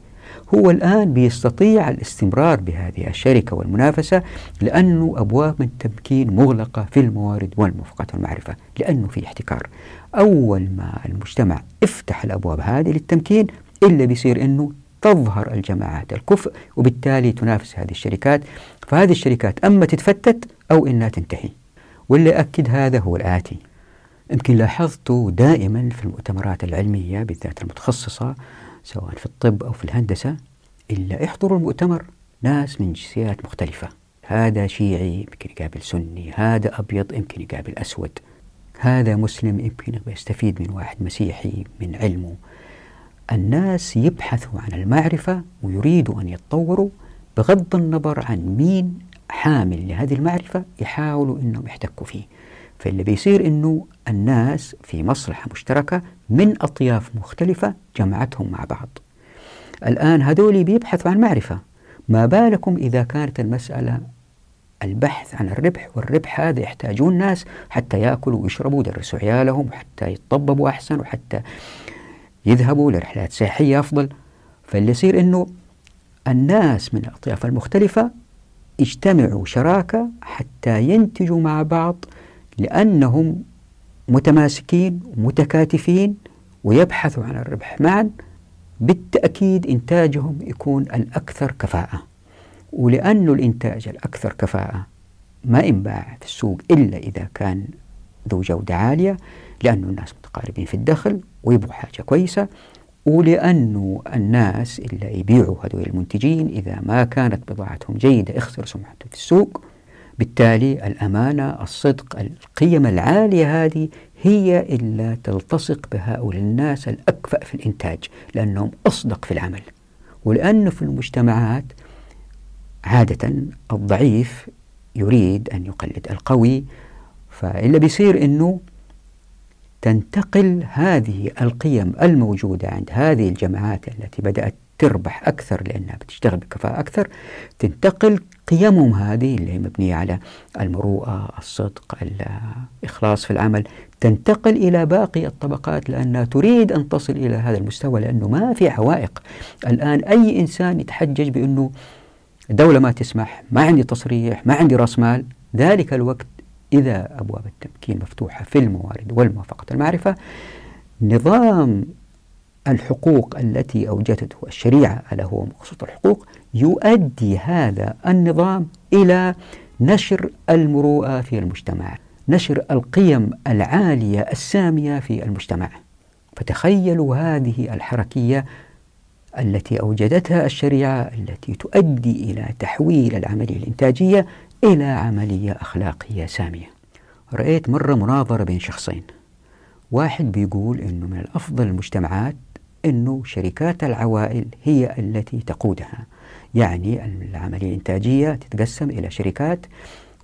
هو الآن بيستطيع الاستمرار بهذه الشركة والمنافسة، لأنه أبواب التمكين مغلقة في الموارد والموافقات والمعرفة، لأنه في احتكار. أول ما المجتمع افتح الأبواب هذه للتمكين، إلا بيصير أنه تظهر الجماعات الكفء، وبالتالي تنافس هذه الشركات، فهذه الشركات أما تتفتت أو إنها تنتهي. واللي أكد هذا هو الآتي، يمكن لاحظته دائما في المؤتمرات العلمية بالذات المتخصصة سواء في الطب أو في الهندسة، إلا يحضروا المؤتمر ناس من جنسيات مختلفة، هذا شيعي يمكن يقابل سني، هذا أبيض يمكن يقابل أسود، هذا مسلم يمكن يستفيد من واحد مسيحي من علمه. الناس يبحثوا عن المعرفة ويريدوا أن يتطوروا بغض النظر عن مين حامل لهذه المعرفة، يحاولوا أنهم يحتكوا فيه. فاللي بيصير أنه الناس في مصلحة مشتركة من أطياف مختلفة جمعتهم مع بعض. الآن هذول بيبحثوا عن معرفة، ما بالكم إذا كانت المسألة البحث عن الربح، والربح هذا يحتاجون ناس حتى يأكلوا ويشربوا ويدرسوا عيالهم، وحتى يتطببوا أحسن، وحتى يذهبوا لرحلات سياحية أفضل. فاللي يصير أنه الناس من الأطياف المختلفة اجتمعوا شراكة حتى ينتجوا مع بعض، لأنهم متماسكين متكاتفين ويبحثوا عن الربح معا. بالتأكيد إنتاجهم يكون الأكثر كفاءة، ولأن الإنتاج الأكثر كفاءة ما ينباع في السوق إلا إذا كان ذو جودة عالية، لأن الناس متقاربين في الدخل ويبغوا حاجة كويسة، ولأنه الناس اللي يبيعوا هذول المنتجين إذا ما كانت بضاعتهم جيدة يخسر سمعته في السوق. بالتالي الأمانة، الصدق، القيم العالية هذه هي اللي تلتصق بهؤلاء الناس الأكفأ في الإنتاج، لأنهم أصدق في العمل. ولأنه في المجتمعات عادة الضعيف يريد أن يقلد القوي، فإلا بيصير أنه تنتقل هذه القيم الموجودة عند هذه الجماعات التي بدأت تربح أكثر لأنها بتشتغل بكفاءة أكثر، تنتقل قيمهم هذه اللي هي مبنية على المروءة، الصدق، الإخلاص في العمل، تنتقل إلى باقي الطبقات، لأنها تريد أن تصل إلى هذا المستوى، لأنه ما في عوائق. الآن أي إنسان يتحجج بأنه الدولة ما تسمح، ما عندي تصريح، ما عندي رأس مال. ذلك الوقت إذا أبواب التمكين مفتوحة في الموارد والموافقة المعرفة، نظام الحقوق التي أوجدته الشريعة ألا هو مقصود الحقوق، يؤدي هذا النظام إلى نشر المروءة في المجتمع، نشر القيم العالية السامية في المجتمع. فتخيلوا هذه الحركية التي أوجدتها الشريعة، التي تؤدي إلى تحويل العملية الإنتاجية إلى عملية أخلاقية سامية. رأيت مرة مناظرة بين شخصين، واحد بيقول إنه من الأفضل المجتمعات إنه شركات العوائل هي التي تقودها، يعني العملية الإنتاجية تتقسم إلى شركات،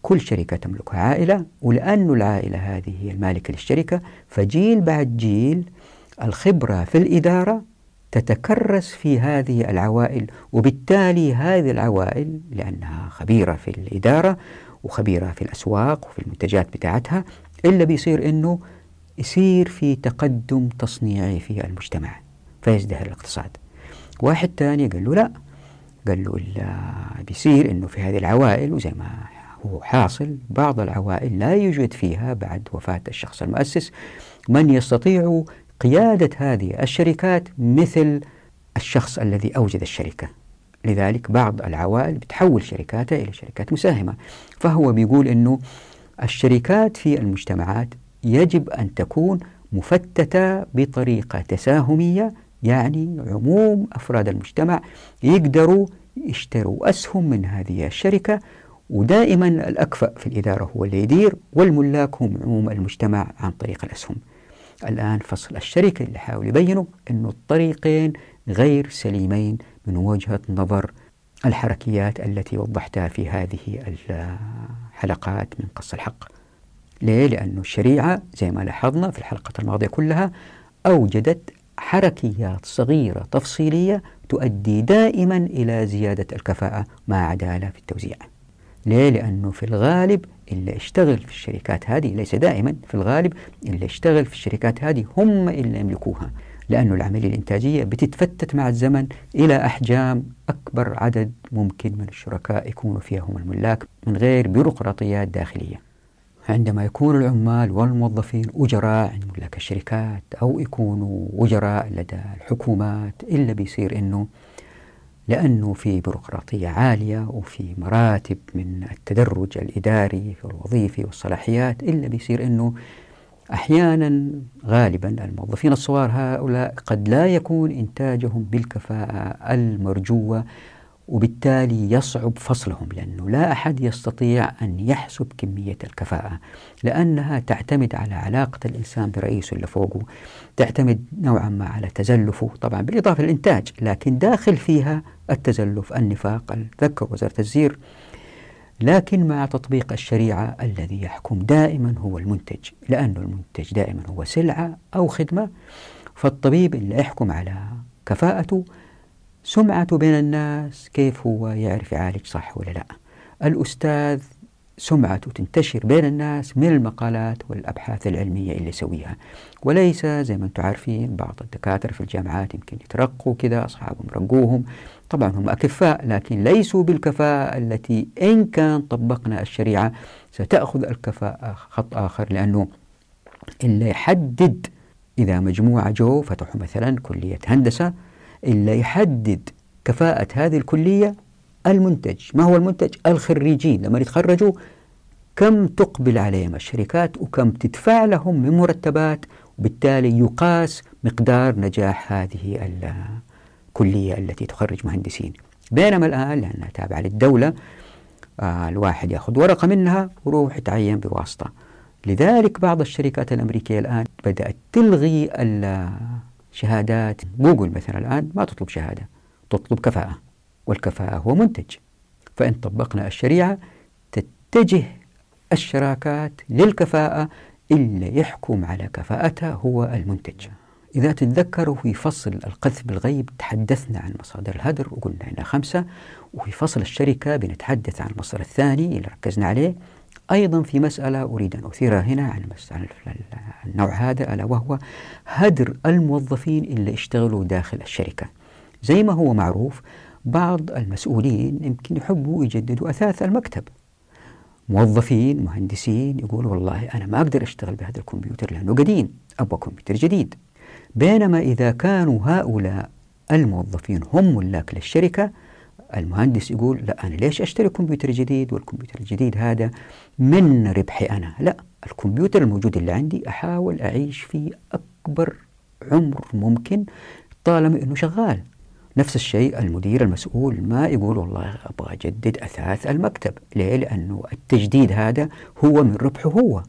كل شركة تملكها عائلة، ولأن العائلة هذه هي المالكة للشركة، فجيل بعد جيل الخبرة في الإدارة تتكرس في هذه العوائل، وبالتالي هذه العوائل لأنها خبيرة في الإدارة وخبيرة في الأسواق وفي المنتجات بتاعتها، إلا بيصير إنه يصير في تقدم تصنيعي في المجتمع، فيزدهر الاقتصاد. واحد تاني قال له لا، قال له لا، بيصير إنه في هذه العوائل، وزي ما هو حاصل بعض العوائل لا يوجد فيها بعد وفاة الشخص المؤسس من يستطيع قيادة هذه الشركات مثل الشخص الذي أوجد الشركة، لذلك بعض العوائل بتحول شركاتها إلى شركات مساهمة. فهو بيقول إنه الشركات في المجتمعات يجب أن تكون مفتتة بطريقة تساهمية، يعني عموم أفراد المجتمع يقدروا يشتروا أسهم من هذه الشركة، ودائما الأكفأ في الإدارة هو اللي يدير، والملاك هم عموم المجتمع عن طريق الأسهم. الآن فصل الشركة اللي حاول يبينه أنه الطريقين غير سليمين من وجهة نظر الحركيات التي وضحتها في هذه الحلقات من قص الحق. ليه؟ لأنه الشريعة زي ما لاحظنا في الحلقة الماضية كلها أوجدت حركيات صغيرة تفصيلية تؤدي دائما إلى زيادة الكفاءة مع عدالة في التوزيع. ليه؟ لأنه في الغالب اللي يشتغل في الشركات هذه، ليس دائما، في الغالب اللي يشتغل في الشركات هذه هم اللي يملكوها، لأن العملية الإنتاجية بتتفتت مع الزمن إلى أحجام أكبر عدد ممكن من الشركاء يكونوا فيها هم الملاك من غير بيروقراطيات داخلية. عندما يكون العمال والموظفين أجراء عند ملاك الشركات أو يكونوا أجراء لدى الحكومات، إلا بيصير إنه لأنه في بيروقراطية عالية وفي مراتب من التدرج الإداري في الوظيفة والصلاحيات، إلا بيصير إنه أحيانا غالبا الموظفين الصغار هؤلاء قد لا يكون إنتاجهم بالكفاءة المرجوة، وبالتالي يصعب فصلهم لأنه لا أحد يستطيع أن يحسب كمية الكفاءة، لأنها تعتمد على علاقة الإنسان برئيسه اللي فوقه، تعتمد نوعا ما على تزلفه طبعا بالإضافة للإنتاج، لكن داخل فيها التزلف النفاق أتذكر وزارة الزير. لكن مع تطبيق الشريعة الذي يحكم دائما هو المنتج، لأنه المنتج دائما هو سلعة أو خدمة، فالطبيب اللي يحكم على كفاءته سمعته بين الناس كيف هو يعرف يعالج صح ولا لا، الأستاذ سمعته تنتشر بين الناس من المقالات والأبحاث العلمية اللي يسويها، وليس زي ما انتم عارفين بعض الدكاترة في الجامعات يمكن يترقوا كذا أصحابهم رقوهم، طبعا هم أكفاء لكن ليسوا بالكفاءة التي إن كان طبقنا الشريعة ستأخذ الكفاءة خط آخر، لأنه اللي يحدد إذا مجموعة جو فتحوا مثلا كلية هندسة، اللي يحدد كفاءة هذه الكلية المنتج. ما هو المنتج؟ الخريجين لما يتخرجوا كم تقبل عليهم الشركات وكم تدفع لهم من مرتبات، وبالتالي يقاس مقدار نجاح هذه الكلية التي تخرج مهندسين. بينما الآن لأنها تابعة للدولة آه الواحد يأخذ ورقة منها وروح يتعين بواسطة. لذلك بعض الشركات الأمريكية الآن بدأت تلغي الشهادات، جوجل مثلا الآن ما تطلب شهادة، تطلب كفاءة، والكفاءة هو منتج. فإن طبقنا الشريعة تتجه الشراكات للكفاءة، اللي يحكم على كفاءتها هو المنتج. إذا تتذكروا في فصل القذف بالغيب تحدثنا عن مصادر الهدر وقلنا إنها خمسة، وفي فصل الشركة بنتحدث عن المصدر الثاني اللي ركزنا عليه. أيضا في مسألة أريد أن أثيرها هنا عن النوع هذا، ألا وهو هدر الموظفين اللي اشتغلوا داخل الشركة. زي ما هو معروف بعض المسؤولين يمكن يحبوا يجددوا أثاث المكتب، موظفين مهندسين يقولوا والله أنا ما أقدر أشتغل بهذا الكمبيوتر لأنه قديم، أبغى كمبيوتر جديد. بينما إذا كانوا هؤلاء الموظفين هم ملاك للشركة، المهندس يقول لا أنا ليش أشتري كمبيوتر جديد، والكمبيوتر الجديد هذا من ربحي أنا، لا الكمبيوتر الموجود اللي عندي أحاول أعيش فيه أكبر عمر ممكن طالما أنه شغال. نفس الشيء المدير المسؤول ما يقول والله أبغى أجدد أثاث المكتب، ليه؟ لأنه التجديد هذا هو من ربحه هو،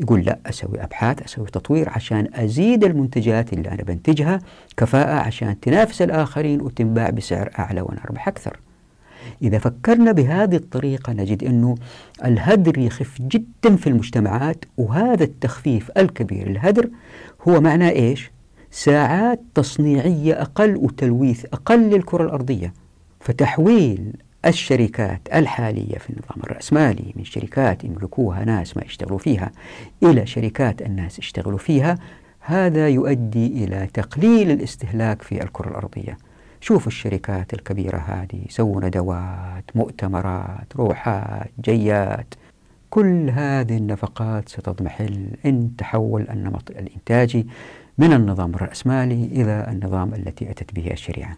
يقول لا أسوي أبحاث أسوي تطوير عشان أزيد المنتجات اللي أنا بنتجها كفاءة عشان تنافس الآخرين وتنباع بسعر أعلى وأنا أربح أكثر. إذا فكرنا بهذه الطريقة نجد أنه الهدر يخف جدا في المجتمعات، وهذا التخفيف الكبير الهدر هو معناه إيش؟ ساعات تصنيعية أقل وتلويث أقل للكرة الأرضية. فتحويل الشركات الحالية في النظام الرأسمالي من شركات يملكوها ناس ما يشتغلوا فيها إلى شركات الناس يشتغلوا فيها، هذا يؤدي إلى تقليل الاستهلاك في الكرة الأرضية. شوفوا الشركات الكبيرة هذه سووا ندوات مؤتمرات روحات جيات، كل هذه النفقات ستضمحل إن تحول النمط الإنتاجي من النظام الرأسمالي إلى النظام التي أتت به الشريعة.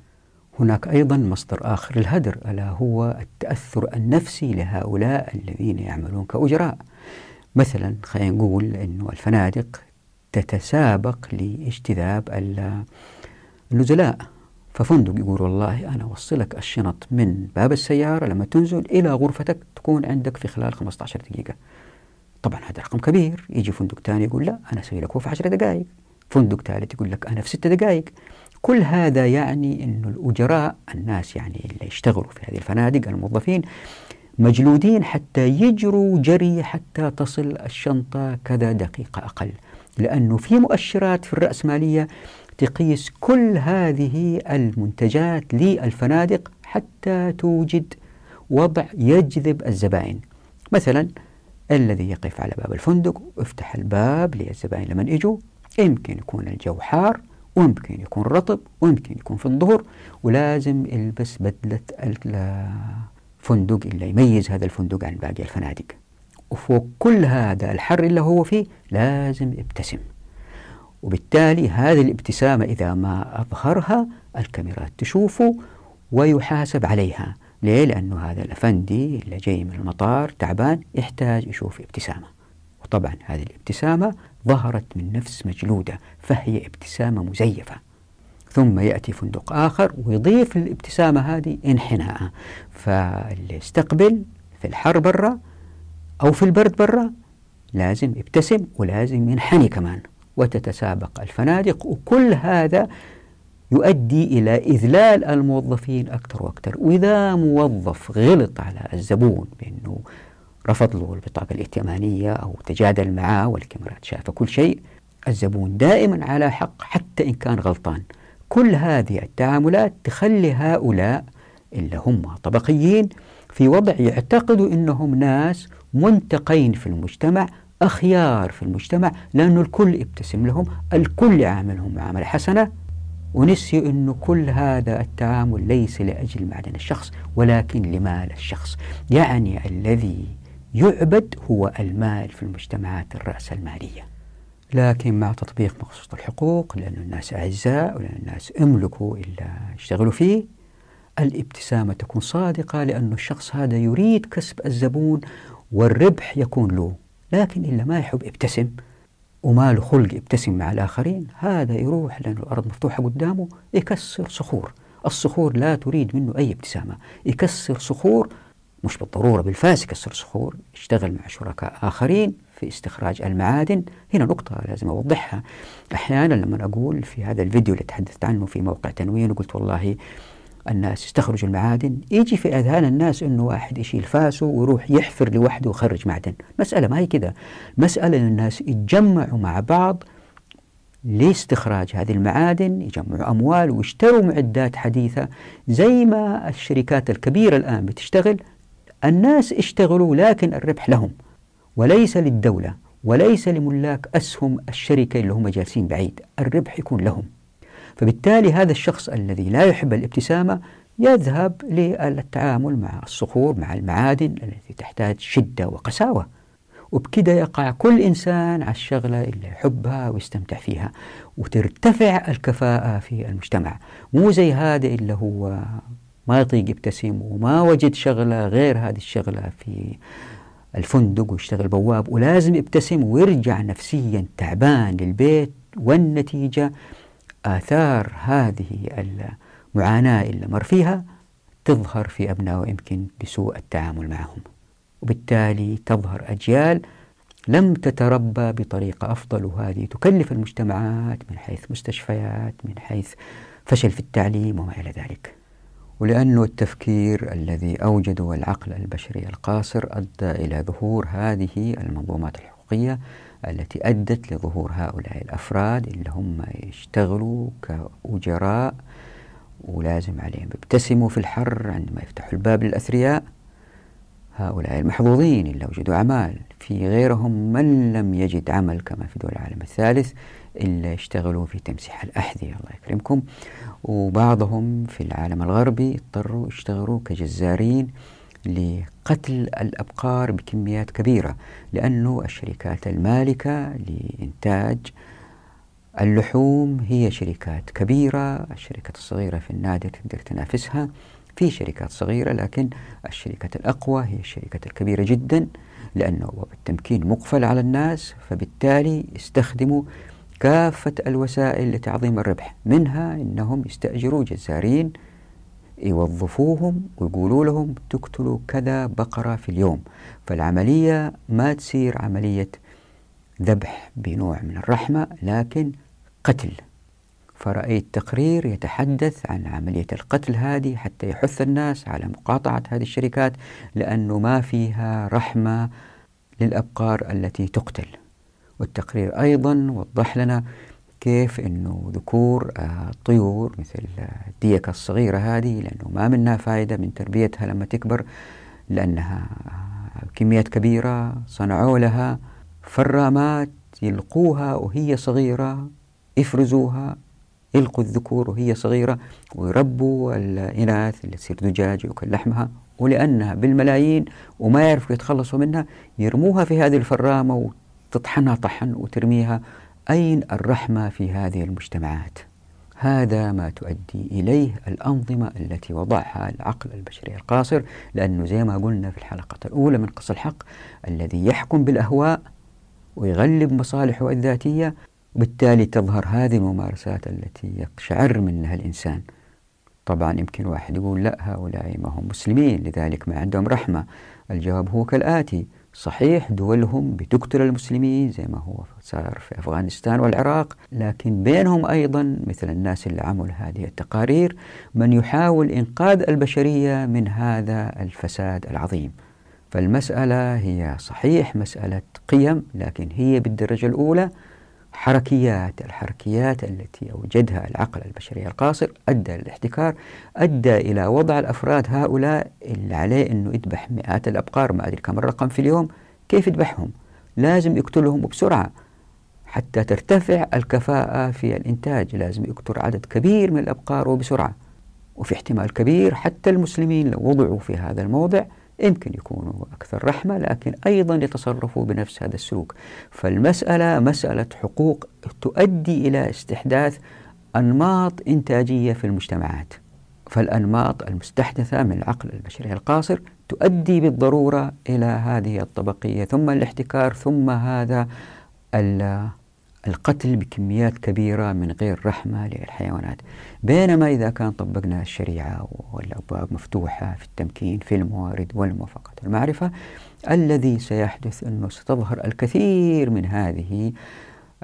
هناك أيضا مصدر آخر للهدر، ألا هو التأثر النفسي لهؤلاء الذين يعملون كأجراء. مثلا خلينا نقول أن الفنادق تتسابق لاجتذاب النزلاء، ففندق يقول والله أنا أوصلك الشنط من باب السيارة لما تنزل إلى غرفتك تكون عندك في خلال خمسة عشر دقيقة. طبعا هذا رقم كبير. يجي فندق ثاني يقول لا أنا أسوي لك هو في عشر دقائق، فندق ثالث يقول لك أنا في ستة دقائق. كل هذا يعني أن الأجراء الناس يعني اللي يشتغلوا في هذه الفنادق الموظفين مجلودين حتى يجروا جري حتى تصل الشنطة كذا دقيقة أقل، لأنه في مؤشرات في الرأسمالية تقيس كل هذه المنتجات للفنادق حتى توجد وضع يجذب الزبائن. مثلا الذي يقف على باب الفندق ويفتح الباب للزبائن لمن يجوا، يمكن يكون الجو حار ويمكن يكون رطب ويمكن يكون في الظهر، ولازم البس بدلة الفندق اللي يميز هذا الفندق عن باقي الفنادق. وفوق كل هذا الحر اللي هو فيه لازم ابتسم، وبالتالي هذه الابتسامة إذا ما أظهرها الكاميرات تشوفه ويحاسب عليها. ليه؟ لأنه هذا الأفندي اللي جاي من المطار تعبان يحتاج يشوف ابتسامة، وطبعا هذه الابتسامة ظهرت من نفس مجلودة فهي ابتسامة مزيفة. ثم يأتي فندق آخر ويضيف الابتسامة هذه انحناء، فاللي يستقبل في الحر برا أو في البرد برا لازم يبتسم ولازم ينحني كمان، وتتسابق الفنادق. وكل هذا يؤدي إلى إذلال الموظفين أكثر وأكثر. وإذا موظف غلط على الزبون بأنه رفض له البطاقة الائتمانية أو تجادل معاه والكاميرات شافة كل شيء، الزبون دائما على حق حتى إن كان غلطان. كل هذه التعاملات تخلي هؤلاء اللي هم طبقيين في وضع يعتقدوا أنهم ناس منتقين في المجتمع، أخيار في المجتمع، لأنه الكل ابتسم لهم، الكل يعاملهم معاملة حسنة، ونسيوا أنه كل هذا التعامل ليس لأجل معدن الشخص ولكن لمال الشخص. يعني الذي يعبد هو المال في المجتمعات الرأسمالية. لكن مع تطبيق مقصود الحقوق، لأن الناس أعزاء ولأن الناس املكوا إلا يشتغلوا فيه، الابتسامة تكون صادقة لأن الشخص هذا يريد كسب الزبون والربح يكون له. لكن إلا ما يحب ابتسم وما له خلق ابتسم مع الآخرين، هذا يروح لأن الأرض مفتوحة قدامه يكسر صخور. الصخور لا تريد منه أي ابتسامة، يكسر صخور، مش بالضرورة بالفاس يكسر صخور، يشتغل مع شركاء آخرين في استخراج المعادن. هنا نقطة لازم أوضحها. أحيانا لما أقول في هذا الفيديو اللي تحدثت عنه في موقع تنوين وقلت والله الناس يستخرجوا المعادن، يجي في أذهان الناس أنه واحد يشيل فاسه ويروح يحفر لوحده ويخرج معدن. مسألة ما هي كده، مسألة أن الناس يتجمعوا مع بعض لاستخراج هذه المعادن، يجمعوا أموال ويشتروا معدات حديثة. زي ما الشركات الكبيرة الآن بتشتغل، الناس اشتغلوا لكن الربح لهم وليس للدولة وليس لملاك أسهم الشركة اللي هم جالسين بعيد، الربح يكون لهم. فبالتالي هذا الشخص الذي لا يحب الابتسامة يذهب للتعامل مع الصخور مع المعادن التي تحتاج شدة وقساوة، وبكده يقع كل إنسان على الشغلة اللي يحبها ويستمتع فيها، وترتفع الكفاءة في المجتمع. مو زي هذا اللي هو ما يطيق يبتسم وما وجد شغلة غير هذه الشغلة في الفندق ويشتغل بواب ولازم يبتسم ويرجع نفسيا تعبان للبيت. والنتيجة آثار هذه المعاناة اللي مر فيها تظهر في أبناء يمكن بسوء التعامل معهم، وبالتالي تظهر أجيال لم تتربى بطريقة أفضل، وهذه تكلف المجتمعات من حيث مستشفيات، من حيث فشل في التعليم وما إلى ذلك. ولأنه التفكير الذي أوجده العقل البشري القاصر أدى إلى ظهور هذه المنظومات الحقوقية التي أدت لظهور هؤلاء الأفراد اللي هم يشتغلوا كأجراء ولازم عليهم يبتسموا في الحر عندما يفتحوا الباب للأثرياء. هؤلاء المحظوظين اللي وجدوا أعمال، في غيرهم من لم يجد عمل كما في دول العالم الثالث إلا يشتغلوا في تمسيح الأحذية الله يكرمكم. وبعضهم في العالم الغربي اضطروا يشتغلوا كجزارين لقتل الأبقار بكميات كبيرة، لأنه الشركات المالكة لإنتاج اللحوم هي شركات كبيرة. الشركات الصغيرة في النادر تقدر تنافسها، في شركات صغيرة، لكن الشركات الأقوى هي الشركات الكبيرة جدا، لأنه بالتمكين مقفل على الناس. فبالتالي يستخدموا كافة الوسائل لتعظيم الربح، منها أنهم يستأجروا جزارين يوظفوهم ويقولوا لهم تقتلوا كذا بقرة في اليوم. فالعملية ما تصير عملية ذبح بنوع من الرحمة لكن قتل. فرأيت تقرير يتحدث عن عملية القتل هذه حتى يحث الناس على مقاطعة هذه الشركات، لأنه ما فيها رحمة للأبقار التي تقتل. والتقرير أيضا وضح لنا كيف أنه ذكور الطيور مثل الديكة الصغيرة هذه، لأنه ما منها فائدة من تربيتها لما تكبر لأنها كميات كبيرة، صنعوا لها فرامات يلقوها وهي صغيرة، يفرزوها يلقوا الذكور وهي صغيرة ويربوا الإناث اللي تصير دجاج يأكل لحمها، ولأنها بالملايين وما يعرفوا يتخلصوا منها يرموها في هذه الفرامة وتطحنها طحن وترميها. أين الرحمة في هذه المجتمعات؟ هذا ما تؤدي إليه الأنظمة التي وضعها العقل البشري القاصر، لأنه زي ما قلنا في الحلقة الأولى من قص الحق الذي يحكم بالأهواء ويغلب مصالحه الذاتية، وبالتالي تظهر هذه الممارسات التي يقشعر منها الإنسان. طبعا يمكن واحد يقول لا هؤلاء ما هم مسلمين لذلك ما عندهم رحمة. الجواب هو كالآتي: صحيح دولهم بتقتل المسلمين زي ما هو صار في أفغانستان والعراق، لكن بينهم أيضا مثل الناس اللي عملوا هذه التقارير من يحاول إنقاذ البشرية من هذا الفساد العظيم. فالمسألة هي صحيح مسألة قيم، لكن هي بالدرجة الأولى حركيات. الحركيات التي أوجدها العقل البشري القاصر أدى للاحتكار، أدى إلى وضع الأفراد هؤلاء اللي عليه أنه يذبح مئات الأبقار، ما أدري كم الرقم في اليوم، كيف يذبحهم؟ لازم يقتلهم بسرعة حتى ترتفع الكفاءة في الإنتاج، لازم يقتل عدد كبير من الأبقار وبسرعة. وفي احتمال كبير حتى المسلمين لو وضعوا في هذا الموضع يمكن يكونوا أكثر رحمة، لكن أيضا يتصرفوا بنفس هذا السلوك. فالمسألة مسألة حقوق تؤدي إلى استحداث أنماط إنتاجية في المجتمعات، فالأنماط المستحدثة من العقل البشري القاصر تؤدي بالضرورة إلى هذه الطبقية، ثم الاحتكار، ثم هذا القتل بكميات كبيرة من غير رحمة للحيوانات. بينما إذا كان طبقنا الشريعة والأبواب مفتوحة في التمكين في الموارد والموافقة المعرفة، الذي سيحدث أنه ستظهر الكثير من هذه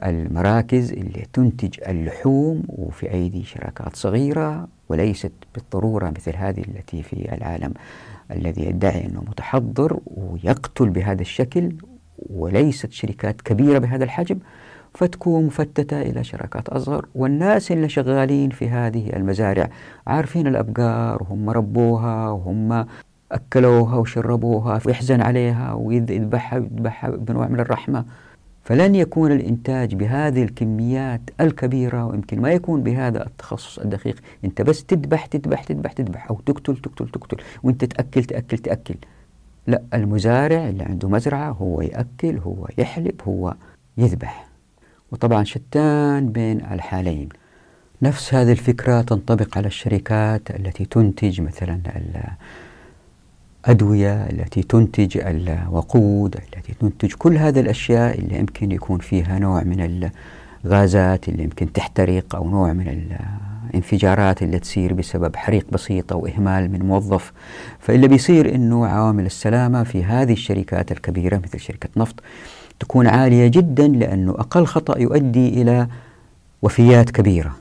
المراكز اللي تنتج اللحوم وفي أيدي شركات صغيرة، وليست بالضرورة مثل هذه التي في العالم الذي يدعي أنه متحضر ويقتل بهذا الشكل، وليست شركات كبيرة بهذا الحجم، فتكون مفتتة إلى شراكات أصغر. والناس اللي شغالين في هذه المزارع عارفين الأبقار وهم ربوها وهم أكلوها وشربوها، ويحزن عليها ويذبحها ويذبحها بنوع من الرحمة. فلن يكون الإنتاج بهذه الكميات الكبيرة، ويمكن ما يكون بهذا التخصص الدقيق. أنت بس تذبح تذبح تذبح تذبح أو تقتل تقتل تقتل وأنت تأكل تأكل تأكل. لا، المزارع اللي عنده مزرعة هو يأكل، هو يحلب، هو يذبح. وطبعا شتان بين الحالين. نفس هذه الفكرة تنطبق على الشركات التي تنتج مثلا الأدوية، التي تنتج الوقود، التي تنتج كل هذه الأشياء اللي يمكن يكون فيها نوع من الغازات اللي يمكن تحترق، أو نوع من الانفجارات اللي تصير بسبب حريق بسيط أو إهمال من موظف. فاللي بيصير إنه عوامل السلامة في هذه الشركات الكبيرة مثل شركة نفط تكون عالية جدا، لأنه أقل خطأ يؤدي إلى وفيات كبيرة.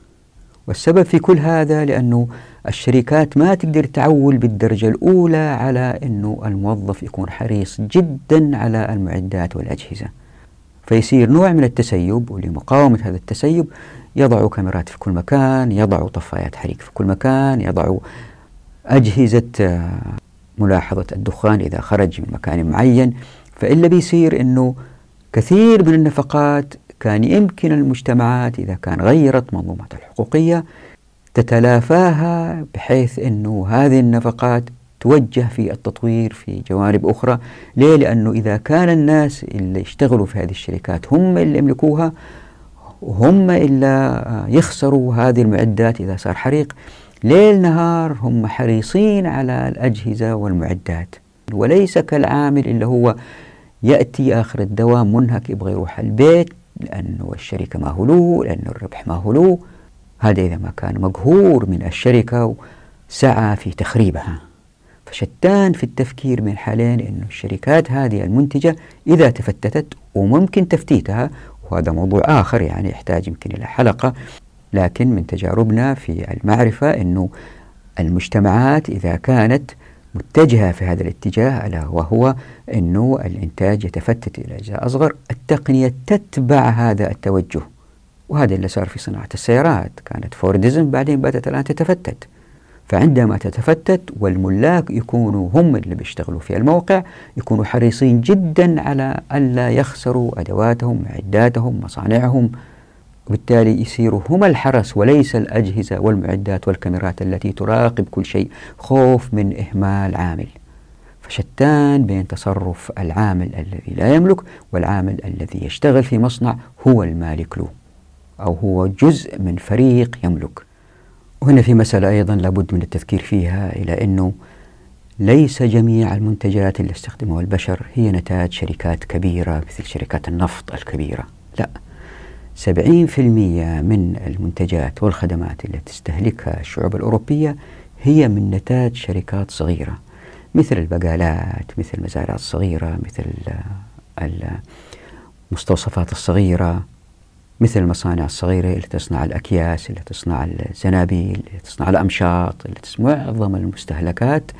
والسبب في كل هذا لأنه الشركات ما تقدر تعول بالدرجة الأولى على أنه الموظف يكون حريص جدا على المعدات والأجهزة، فيصير نوع من التسيب. ولمقاومة هذا التسيب يضعوا كاميرات في كل مكان، يضعوا طفايات حريق في كل مكان، يضعوا أجهزة ملاحظة الدخان إذا خرج من مكان معين. فإلا بيصير أنه كثير من النفقات كان يمكن المجتمعات إذا كان غيرت منظومة الحقوقية تتلافاها، بحيث أنه هذه النفقات توجه في التطوير في جوانب أخرى. ليه؟ لأنه إذا كان الناس اللي يشتغلوا في هذه الشركات هم اللي يملكوها، هم اللي يخسروا هذه المعدات إذا صار حريق، ليل نهار هم حريصين على الأجهزة والمعدات، وليس كالعامل اللي هو يأتي آخر الدوام منهك يبغى يروح البيت لأنه الشركة ما هلوه، لأنه الربح ما هلوه. هذا إذا ما كان مقهور من الشركة وسعى في تخريبها. فشتان في التفكير من حالين، أنه الشركات هذه المنتجة إذا تفتتت، وممكن تفتيتها وهذا موضوع آخر يعني يحتاج يمكن إلى حلقة، لكن من تجاربنا في المعرفة أنه المجتمعات إذا كانت متجهة في هذا الاتجاه ألا وهو أنه الإنتاج يتفتت إلى أجزاء أصغر، التقنية تتبع هذا التوجه. وهذا اللي صار في صناعة السيارات، كانت فوردزم بعدين بدأت الآن تتفتت. فعندما تتفتت والملاك يكونوا هم اللي بيشتغلوا في الموقع، يكونوا حريصين جدا على ألا يخسروا أدواتهم، معداتهم، مصانعهم، وبالتالي يصيروا هم الحرس وليس الأجهزة والمعدات والكاميرات التي تراقب كل شيء خوف من إهمال عامل. فشتان بين تصرف العامل الذي لا يملك والعامل الذي يشتغل في مصنع هو المالك له أو هو جزء من فريق يملك. وهنا في مسألة أيضا لابد من التذكير فيها، إلى أنه ليس جميع المنتجات اللي استخدمها البشر هي نتاج شركات كبيرة مثل شركات النفط الكبيرة، لا، سبعين بالمئة من المنتجات والخدمات التي تستهلكها الشعوب الأوروبية هي من نتاج شركات صغيرة مثل البقالات، مثل المزارع الصغيرة، مثل المستوصفات الصغيرة، مثل المصانع الصغيرة اللي تصنع الأكياس، اللي تصنع الزنابيل، اللي تصنع الأمشاط، اللي تصنع معظم المستهلكات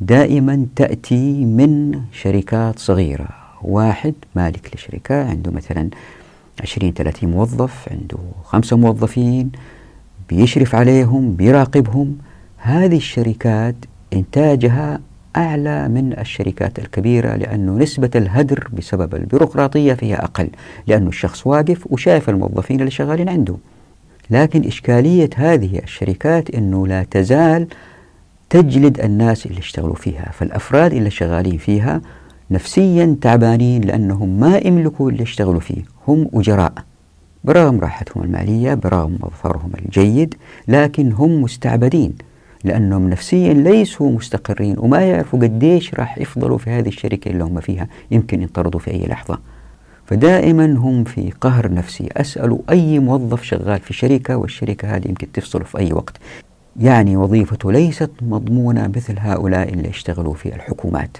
دائما تأتي من شركات صغيرة. واحد مالك لشركة عنده مثلا عشرين ثلاثين موظف، عنده خمسة موظفين بيشرف عليهم بيراقبهم، هذه الشركات إنتاجها أعلى من الشركات الكبيرة لأنه نسبة الهدر بسبب البيروقراطية فيها أقل، لأنه الشخص واقف وشايف الموظفين اللي شغالين عنده. لكن إشكالية هذه الشركات أنه لا تزال تجلد الناس اللي اشتغلوا فيها، فالأفراد اللي شغالين فيها نفسيا تعبانين لأنهم ما يملكوا اللي اشتغلوا فيه، هم أجراء برغم راحتهم المالية، برغم مظفرهم الجيد، لكن هم مستعبدين لأنهم نفسيا ليسوا مستقرين وما يعرفوا قديش راح يفضلوا في هذه الشركة اللي هم فيها، يمكن ينطردوا في أي لحظة. فدائما هم في قهر نفسي. أسألوا أي موظف شغال في شركة والشركة هذه يمكن تفصله في أي وقت، يعني وظيفته ليست مضمونة مثل هؤلاء اللي اشتغلوا في الحكومات،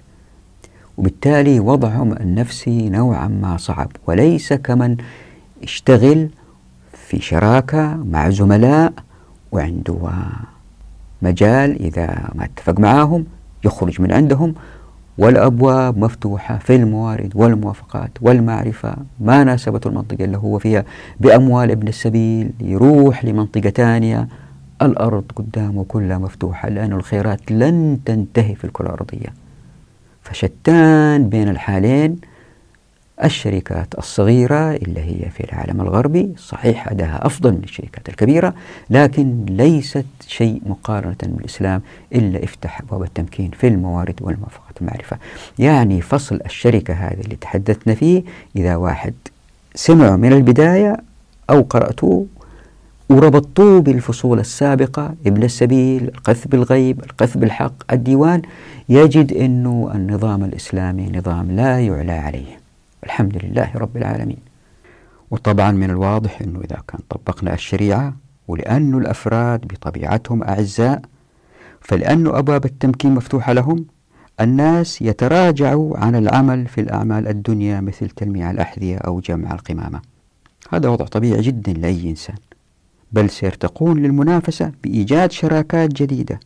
وبالتالي وضعهم النفسي نوعا ما صعب، وليس كمن اشتغل في شراكة مع زملاء وعنده مجال إذا ما اتفق معاهم يخرج من عندهم والأبواب مفتوحة في الموارد والموافقات والمعرفة، ما ناسبته المنطقة اللي هو فيها بأموال ابن السبيل يروح لمنطقة تانية، الأرض قدامه كلها مفتوحة لأن الخيرات لن تنتهي في الكرة الأرضية. فشتان بين الحالين، الشركات الصغيرة اللي هي في العالم الغربي صحيح أداها أفضل من الشركات الكبيرة، لكن ليست شيء مقارنة بالإسلام إلا افتح أبواب التمكين في الموارد والموافقات والمعرفة. يعني فصل الشركة هذه اللي تحدثنا فيه، إذا واحد سمعه من البداية أو قرأته وربطوه بالفصول السابقة، ابن السبيل، القذف بالغيب، القذف بالحق، الديوان، يجد أنه النظام الإسلامي نظام لا يعلى عليه، الحمد لله رب العالمين. وطبعا من الواضح أنه إذا كان طبقنا الشريعة، ولأن الأفراد بطبيعتهم أعزاء فلأن أبواب التمكين مفتوحة لهم، الناس يتراجعوا عن العمل في الأعمال الدنيا مثل تلميع الأحذية أو جمع القمامة. هذا وضع طبيعي جدا لأي إنسان، بل سيرتقون للمنافسة بإيجاد شراكات جديدة،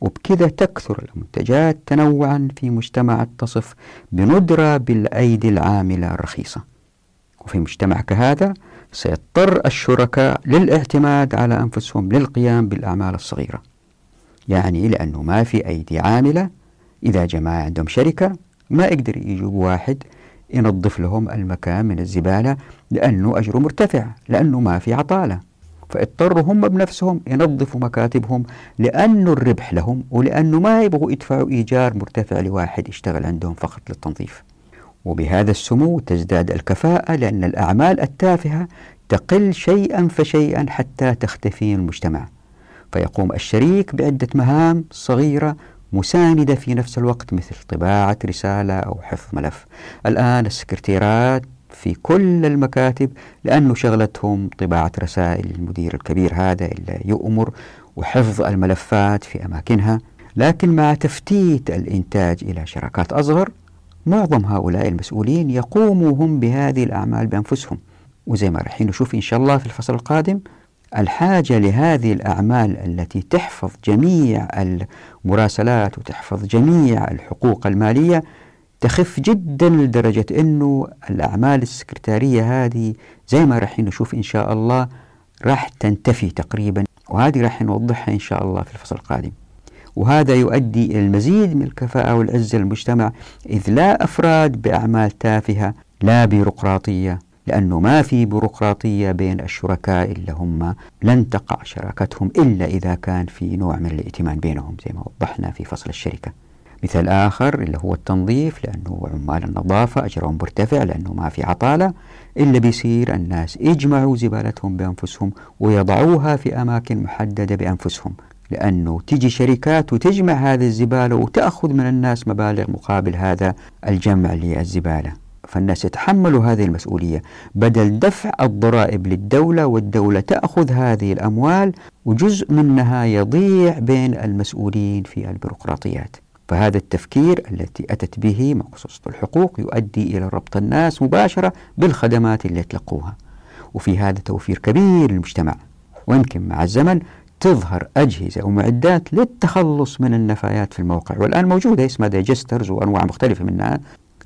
وبكذا تكثر المنتجات تنوعا في مجتمع تصف بندرة بالأيدي العاملة الرخيصة. وفي مجتمع كهذا سيضطر الشركاء للاعتماد على أنفسهم للقيام بالأعمال الصغيرة، يعني لأنه ما في أيدي عاملة. إذا جماعة عندهم شركة ما يقدر يجيب واحد ينظف لهم المكان من الزبالة لأنه أجره مرتفع، لأنه ما في عطالة، فاضطروا هم بنفسهم ينظفوا مكاتبهم لأنه الربح لهم، ولأنه ما يبغوا يدفعوا إيجار مرتفع لواحد يشتغل عندهم فقط للتنظيف. وبهذا السمو تزداد الكفاءة، لأن الأعمال التافهة تقل شيئا فشيئا حتى تختفي المجتمع، فيقوم الشريك بعدة مهام صغيرة مساندة في نفس الوقت، مثل طباعة رسالة أو حفظ ملف. الآن السكرتيرات في كل المكاتب لأنه شغلتهم طباعة رسائل المدير الكبير هذا اللي يؤمر، وحفظ الملفات في أماكنها. لكن مع تفتيت الإنتاج إلى شراكات أصغر، معظم هؤلاء المسؤولين يقوموا هم بهذه الأعمال بأنفسهم. وزي ما رح نشوف إن شاء الله في الفصل القادم، الحاجة لهذه الأعمال التي تحفظ جميع المراسلات وتحفظ جميع الحقوق المالية تخف جدا، لدرجة أنه الأعمال السكرتارية هذه زي ما راح نشوف إن شاء الله راح تنتفي تقريبا، وهذه راح نوضحها إن شاء الله في الفصل القادم. وهذا يؤدي إلى المزيد من الكفاءة والعزة للمجتمع، إذ لا أفراد بأعمال تافهة لا بيروقراطية، لأنه ما في بيروقراطية بين الشركاء إلا هم، لن تقع شراكتهم إلا إذا كان في نوع من الائتمان بينهم زي ما وضحنا في فصل الشركة. مثال آخر اللي هو التنظيف، لأنه عمال النظافة أجرهم مرتفع لأنه ما في عطالة، إلا بيصير الناس يجمعوا زبالتهم بأنفسهم ويضعوها في أماكن محددة بأنفسهم، لأنه تيجي شركات وتجمع هذه الزبالة وتأخذ من الناس مبالغ مقابل هذا الجمع للزبالة، فالناس يتحملوا هذه المسؤولية بدل دفع الضرائب للدولة، والدولة تأخذ هذه الأموال وجزء منها يضيع بين المسؤولين في البيروقراطيات. فهذا التفكير التي أتت به مقصوصة الحقوق يؤدي إلى ربط الناس مباشرة بالخدمات اللي يتلقوها، وفي هذا توفير كبير للمجتمع. ويمكن مع الزمن تظهر أجهزة ومعدات للتخلص من النفايات في الموقع، والآن موجودة اسمها دايجسترز وأنواع مختلفة منها،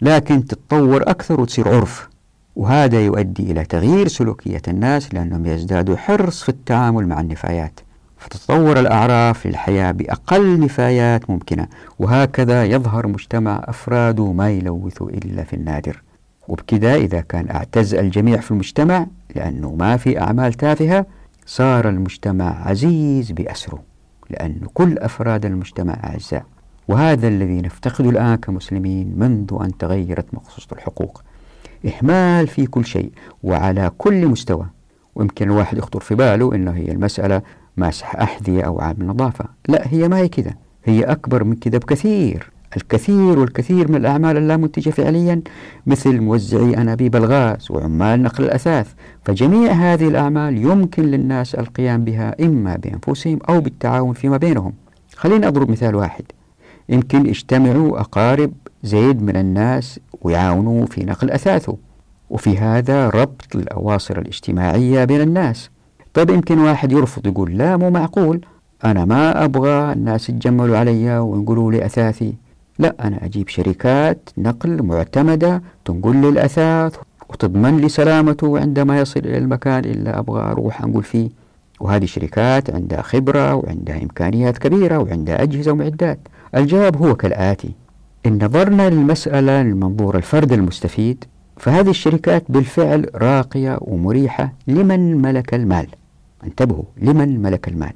لكن تتطور أكثر وتصير عرف، وهذا يؤدي إلى تغيير سلوكية الناس لأنهم يزدادوا حرص في التعامل مع النفايات، فتتطور الأعراف للحياة بأقل نفايات ممكنة، وهكذا يظهر مجتمع أفراده ما يلوث إلا في النادر. وبكذا إذا كان اعتز الجميع في المجتمع لأنه ما في أعمال تافهة، صار المجتمع عزيز بأسره لأن كل أفراد المجتمع أعزاء، وهذا الذي نفتقده الآن كمسلمين منذ أن تغيرت مقصوصة الحقوق، إهمال في كل شيء وعلى كل مستوى. ويمكن الواحد يخطر في باله إنه هي المسألة مسح أحذية أو عامل نظافة، لا، هي ما هي كذا، هي أكبر من كذا بكثير. الكثير والكثير من الأعمال اللامنتجة فعليا مثل موزعي أنابيب الغاز وعمال نقل الأثاث، فجميع هذه الأعمال يمكن للناس القيام بها إما بأنفسهم أو بالتعاون فيما بينهم. خلينا أضرب مثال واحد، يمكن اجتمعوا أقارب زيد من الناس ويعاونوا في نقل أثاثه، وفي هذا ربط الأواصر الاجتماعية بين الناس. طيب يمكن واحد يرفض يقول لا، مو معقول، أنا ما أبغى الناس يتجملوا علي ويقولوا لي أثاثي، لا، أنا أجيب شركات نقل معتمدة تنقل لي الأثاث وتضمن لي سلامته عندما يصل إلى المكان اللي أبغى أروح أنقل فيه، وهذه شركات عندها خبرة وعندها إمكانيات كبيرة وعندها أجهزة ومعدات. الجواب هو كالآتي، إن نظرنا للمسألة من منظور الفرد المستفيد، فهذه الشركات بالفعل راقية ومريحة لمن ملك المال، انتبهوا، لمن ملك المال.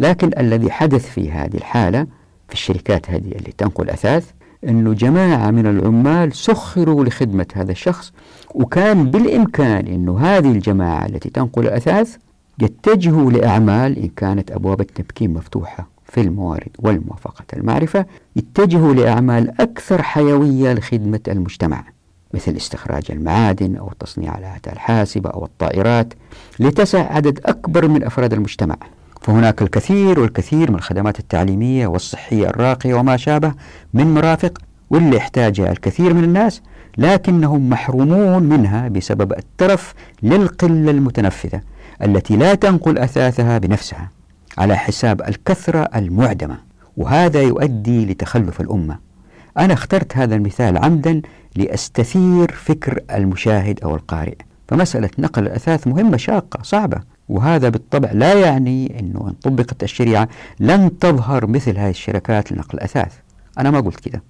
لكن الذي حدث في هذه الحالة في الشركات هذه اللي تنقل أثاث، أنه جماعة من العمال سخروا لخدمة هذا الشخص، وكان بالإمكان أنه هذه الجماعة التي تنقل الأثاث يتجهوا لأعمال، إن كانت أبواب التمكين مفتوحة في الموارد والموافقة المعرفة، يتجهوا لأعمال أكثر حيوية لخدمة المجتمع، مثل استخراج المعادن أو تصنيع الآلات الحاسبة أو الطائرات، لتسع عدد أكبر من أفراد المجتمع. فهناك الكثير والكثير من الخدمات التعليمية والصحية الراقية وما شابه من مرافق، واللي يحتاجها الكثير من الناس، لكنهم محرومون منها بسبب الترف للقلة المتنفذة التي لا تنقل أثاثها بنفسها على حساب الكثرة المعدمة، وهذا يؤدي لتخلف الأمة. أنا اخترت هذا المثال عمدا لأستثير فكر المشاهد أو القارئ، فمسألة نقل الأثاث مهمة شاقة صعبة، وهذا بالطبع لا يعني أنه إن طبقت الشريعة لن تظهر مثل هذه الشركات لنقل الأثاث، أنا ما قلت كده،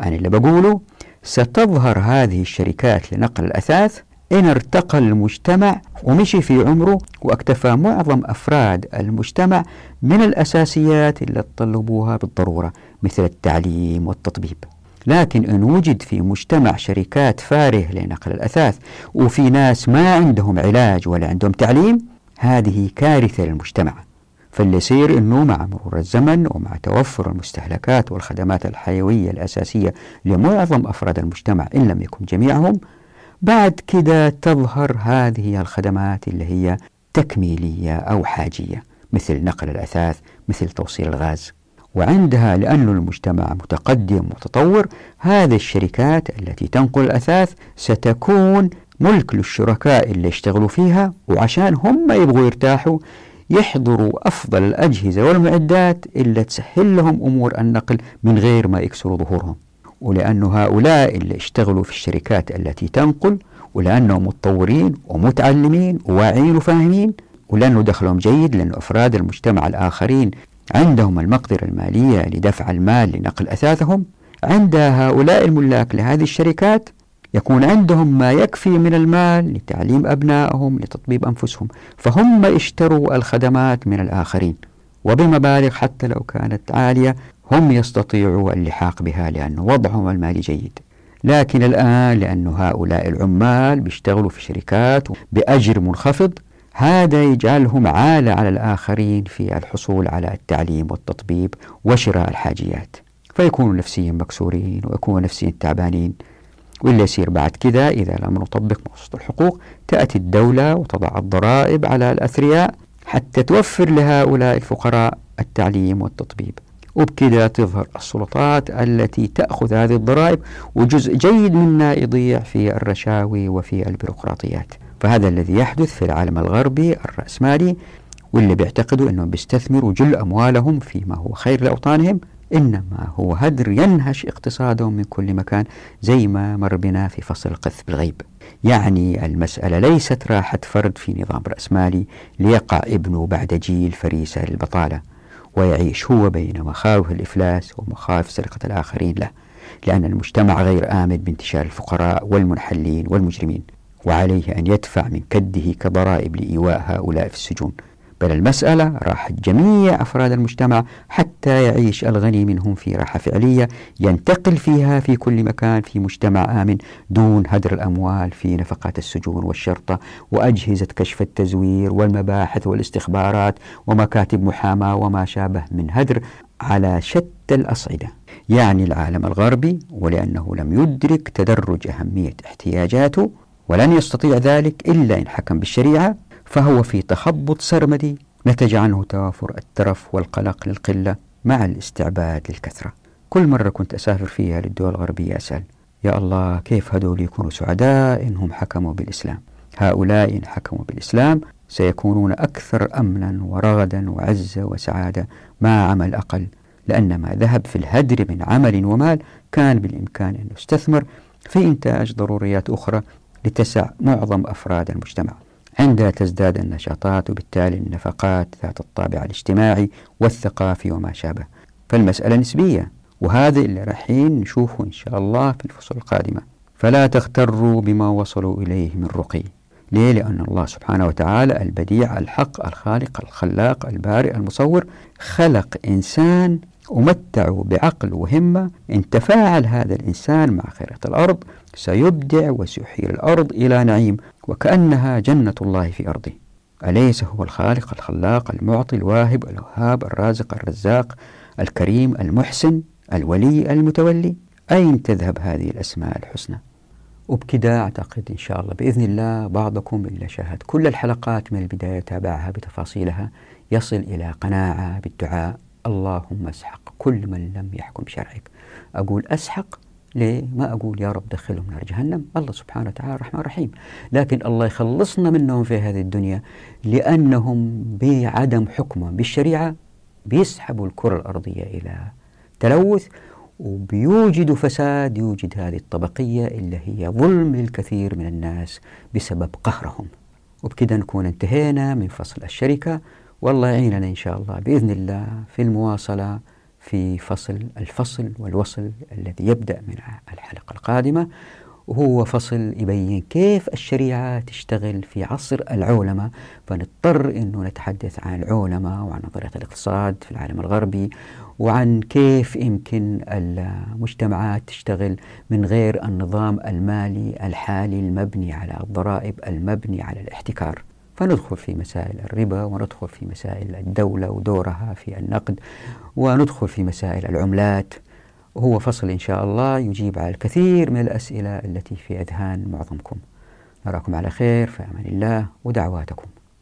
أنا اللي بقوله ستظهر هذه الشركات لنقل الأثاث إن ارتقى المجتمع ومشي في عمره واكتفى معظم أفراد المجتمع من الأساسيات اللي تطلبوها بالضرورة مثل التعليم والتطبيب. لكن إن وجد في مجتمع شركات فاره لنقل الأثاث وفي ناس ما عندهم علاج ولا عندهم تعليم، هذه كارثة للمجتمع. فاللي يصير أنه مع مرور الزمن ومع توفر المستهلكات والخدمات الحيوية الأساسية لمعظم أفراد المجتمع إن لم يكن جميعهم، بعد كده تظهر هذه الخدمات اللي هي تكميلية أو حاجية مثل نقل الأثاث، مثل توصيل الغاز. وعندها لأن المجتمع متقدم ومتطور، هذه الشركات التي تنقل الأثاث ستكون ملك للشركاء اللي يشتغلوا فيها، وعشان هم يبغوا يرتاحوا يحضروا أفضل الأجهزة والمعدات اللي تسهل لهم أمور النقل من غير ما يكسروا ظهورهم. ولأن هؤلاء اللي اشتغلوا في الشركات التي تنقل، ولأنهم متطورين ومتعلمين وواعين وفاهمين، ولأنه دخلهم جيد، لأن أفراد المجتمع الآخرين عندهم المقدرة المالية لدفع المال لنقل أثاثهم، عند هؤلاء الملاك لهذه الشركات يكون عندهم ما يكفي من المال لتعليم أبنائهم لتطبيب أنفسهم، فهم اشتروا الخدمات من الآخرين وبمبالغ حتى لو كانت عالية هم يستطيعوا اللحاق بها لأن وضعهم المالي جيد. لكن الآن لأن هؤلاء العمال بيشتغلوا في شركات بأجر منخفض، هذا يجعلهم عالة على الآخرين في الحصول على التعليم والتطبيب وشراء الحاجيات، فيكونوا نفسيا مكسورين ويكونوا نفسيا تعبانين. واللي يصير بعد كذا إذا لم نطبق مقصود الحقوق، تأتي الدولة وتضع الضرائب على الأثرياء حتى توفر لهؤلاء الفقراء التعليم والتطبيب، وبكذا تظهر السلطات التي تأخذ هذه الضرائب وجزء جيد منا يضيع في الرشاوي وفي البيروقراطيات. فهذا الذي يحدث في العالم الغربي الرأسمالي، واللي بيعتقدوا أنهم بيستثمروا جل أموالهم فيما هو خير لأوطانهم، إنما هو هدر ينهش اقتصادهم من كل مكان، زي ما مر بنا في فصل القذف بالغيب. يعني المسألة ليست راحة فرد في نظام رأسمالي ليقع ابنه بعد جيل فريسة للبطالة ويعيش هو بين مخاوف الإفلاس ومخاوف سرقة الآخرين له، لأن المجتمع غير آمن بانتشار الفقراء والمنحلين والمجرمين، وعليه أن يدفع من كده كضرائب لإيواء هؤلاء في السجون. بل المسألة راحة جميع أفراد المجتمع حتى يعيش الغني منهم في راحة فعلية ينتقل فيها في كل مكان في مجتمع آمن، دون هدر الأموال في نفقات السجون والشرطة وأجهزة كشف التزوير والمباحث والاستخبارات ومكاتب محاماة وما شابه من هدر على شتى الأصعدة. يعني العالم الغربي ولأنه لم يدرك تدرج أهمية احتياجاته ولن يستطيع ذلك إلا إن حكم بالشريعة، فهو في تخبط سرمدي نتج عنه توافر الترف والقلق للقلة مع الاستعباد للكثرة. كل مرة كنت أسافر فيها للدول الغربية أسأل يا الله كيف هدول يكونوا سعداء إنهم حكموا بالإسلام؟ هؤلاء إن حكموا بالإسلام سيكونون أكثر أمنا ورغدا وعزة وسعادة، ما عمل أقل، لأن ما ذهب في الهدر من عمل ومال كان بالإمكان أن يستثمر في إنتاج ضروريات أخرى لتسع معظم أفراد المجتمع. عندها تزداد النشاطات وبالتالي النفقات ذات الطابع الاجتماعي والثقافي وما شابه. فالمسألة نسبية، وهذا اللي رايحين نشوفه إن شاء الله في الفصول القادمة. فلا تغتروا بما وصلوا إليه من رقي. ليه؟ لأن الله سبحانه وتعالى البديع الحق الخالق الخلاق البارئ المصور خلق إنسان ومتعه بعقل وهمة. إن تفاعل هذا الإنسان مع خيرة الأرض سيبدع وسيحيل الأرض إلى نعيم وكأنها جنة الله في أرضه. أليس هو الخالق الخلاق المعطي الواهب الوهاب الرازق الرزاق الكريم المحسن الولي المتولي؟ أين تذهب هذه الأسماء الحسنى؟ وبكذا أعتقد إن شاء الله بإذن الله بعضكم اللي شاهد كل الحلقات من البداية تابعها بتفاصيلها يصل إلى قناعة بالدعاء اللهم اسحق كل من لم يحكم شرعك. أقول أسحق ليه؟ ما أقول يا رب دخلهم نار جهنم، الله سبحانه وتعالى رحمن رحيم، لكن الله يخلصنا منهم في هذه الدنيا، لأنهم بعدم حكمهم بالشريعة بيسحبوا الكرة الأرضية إلى تلوث وبيوجدوا فساد، يوجد هذه الطبقية اللي هي ظلم للكثير من الناس بسبب قهرهم. وبكذا نكون انتهينا من فصل الشركة، والله يعيننا إن شاء الله بإذن الله في المواصلة في فصل الفصل والوصل الذي يبدأ من الحلقة القادمة، وهو فصل يبين كيف الشريعة تشتغل في عصر العولمة. فنضطر أنه نتحدث عن العولمة وعن نظرية الاقتصاد في العالم الغربي وعن كيف يمكن المجتمعات تشتغل من غير النظام المالي الحالي المبني على الضرائب المبني على الاحتكار. فندخل في مسائل الربا وندخل في مسائل الدولة ودورها في النقد وندخل في مسائل العملات. هو فصل إن شاء الله يجيب على الكثير من الأسئلة التي في أذهان معظمكم. نراكم على خير، في أمان الله ودعواتكم.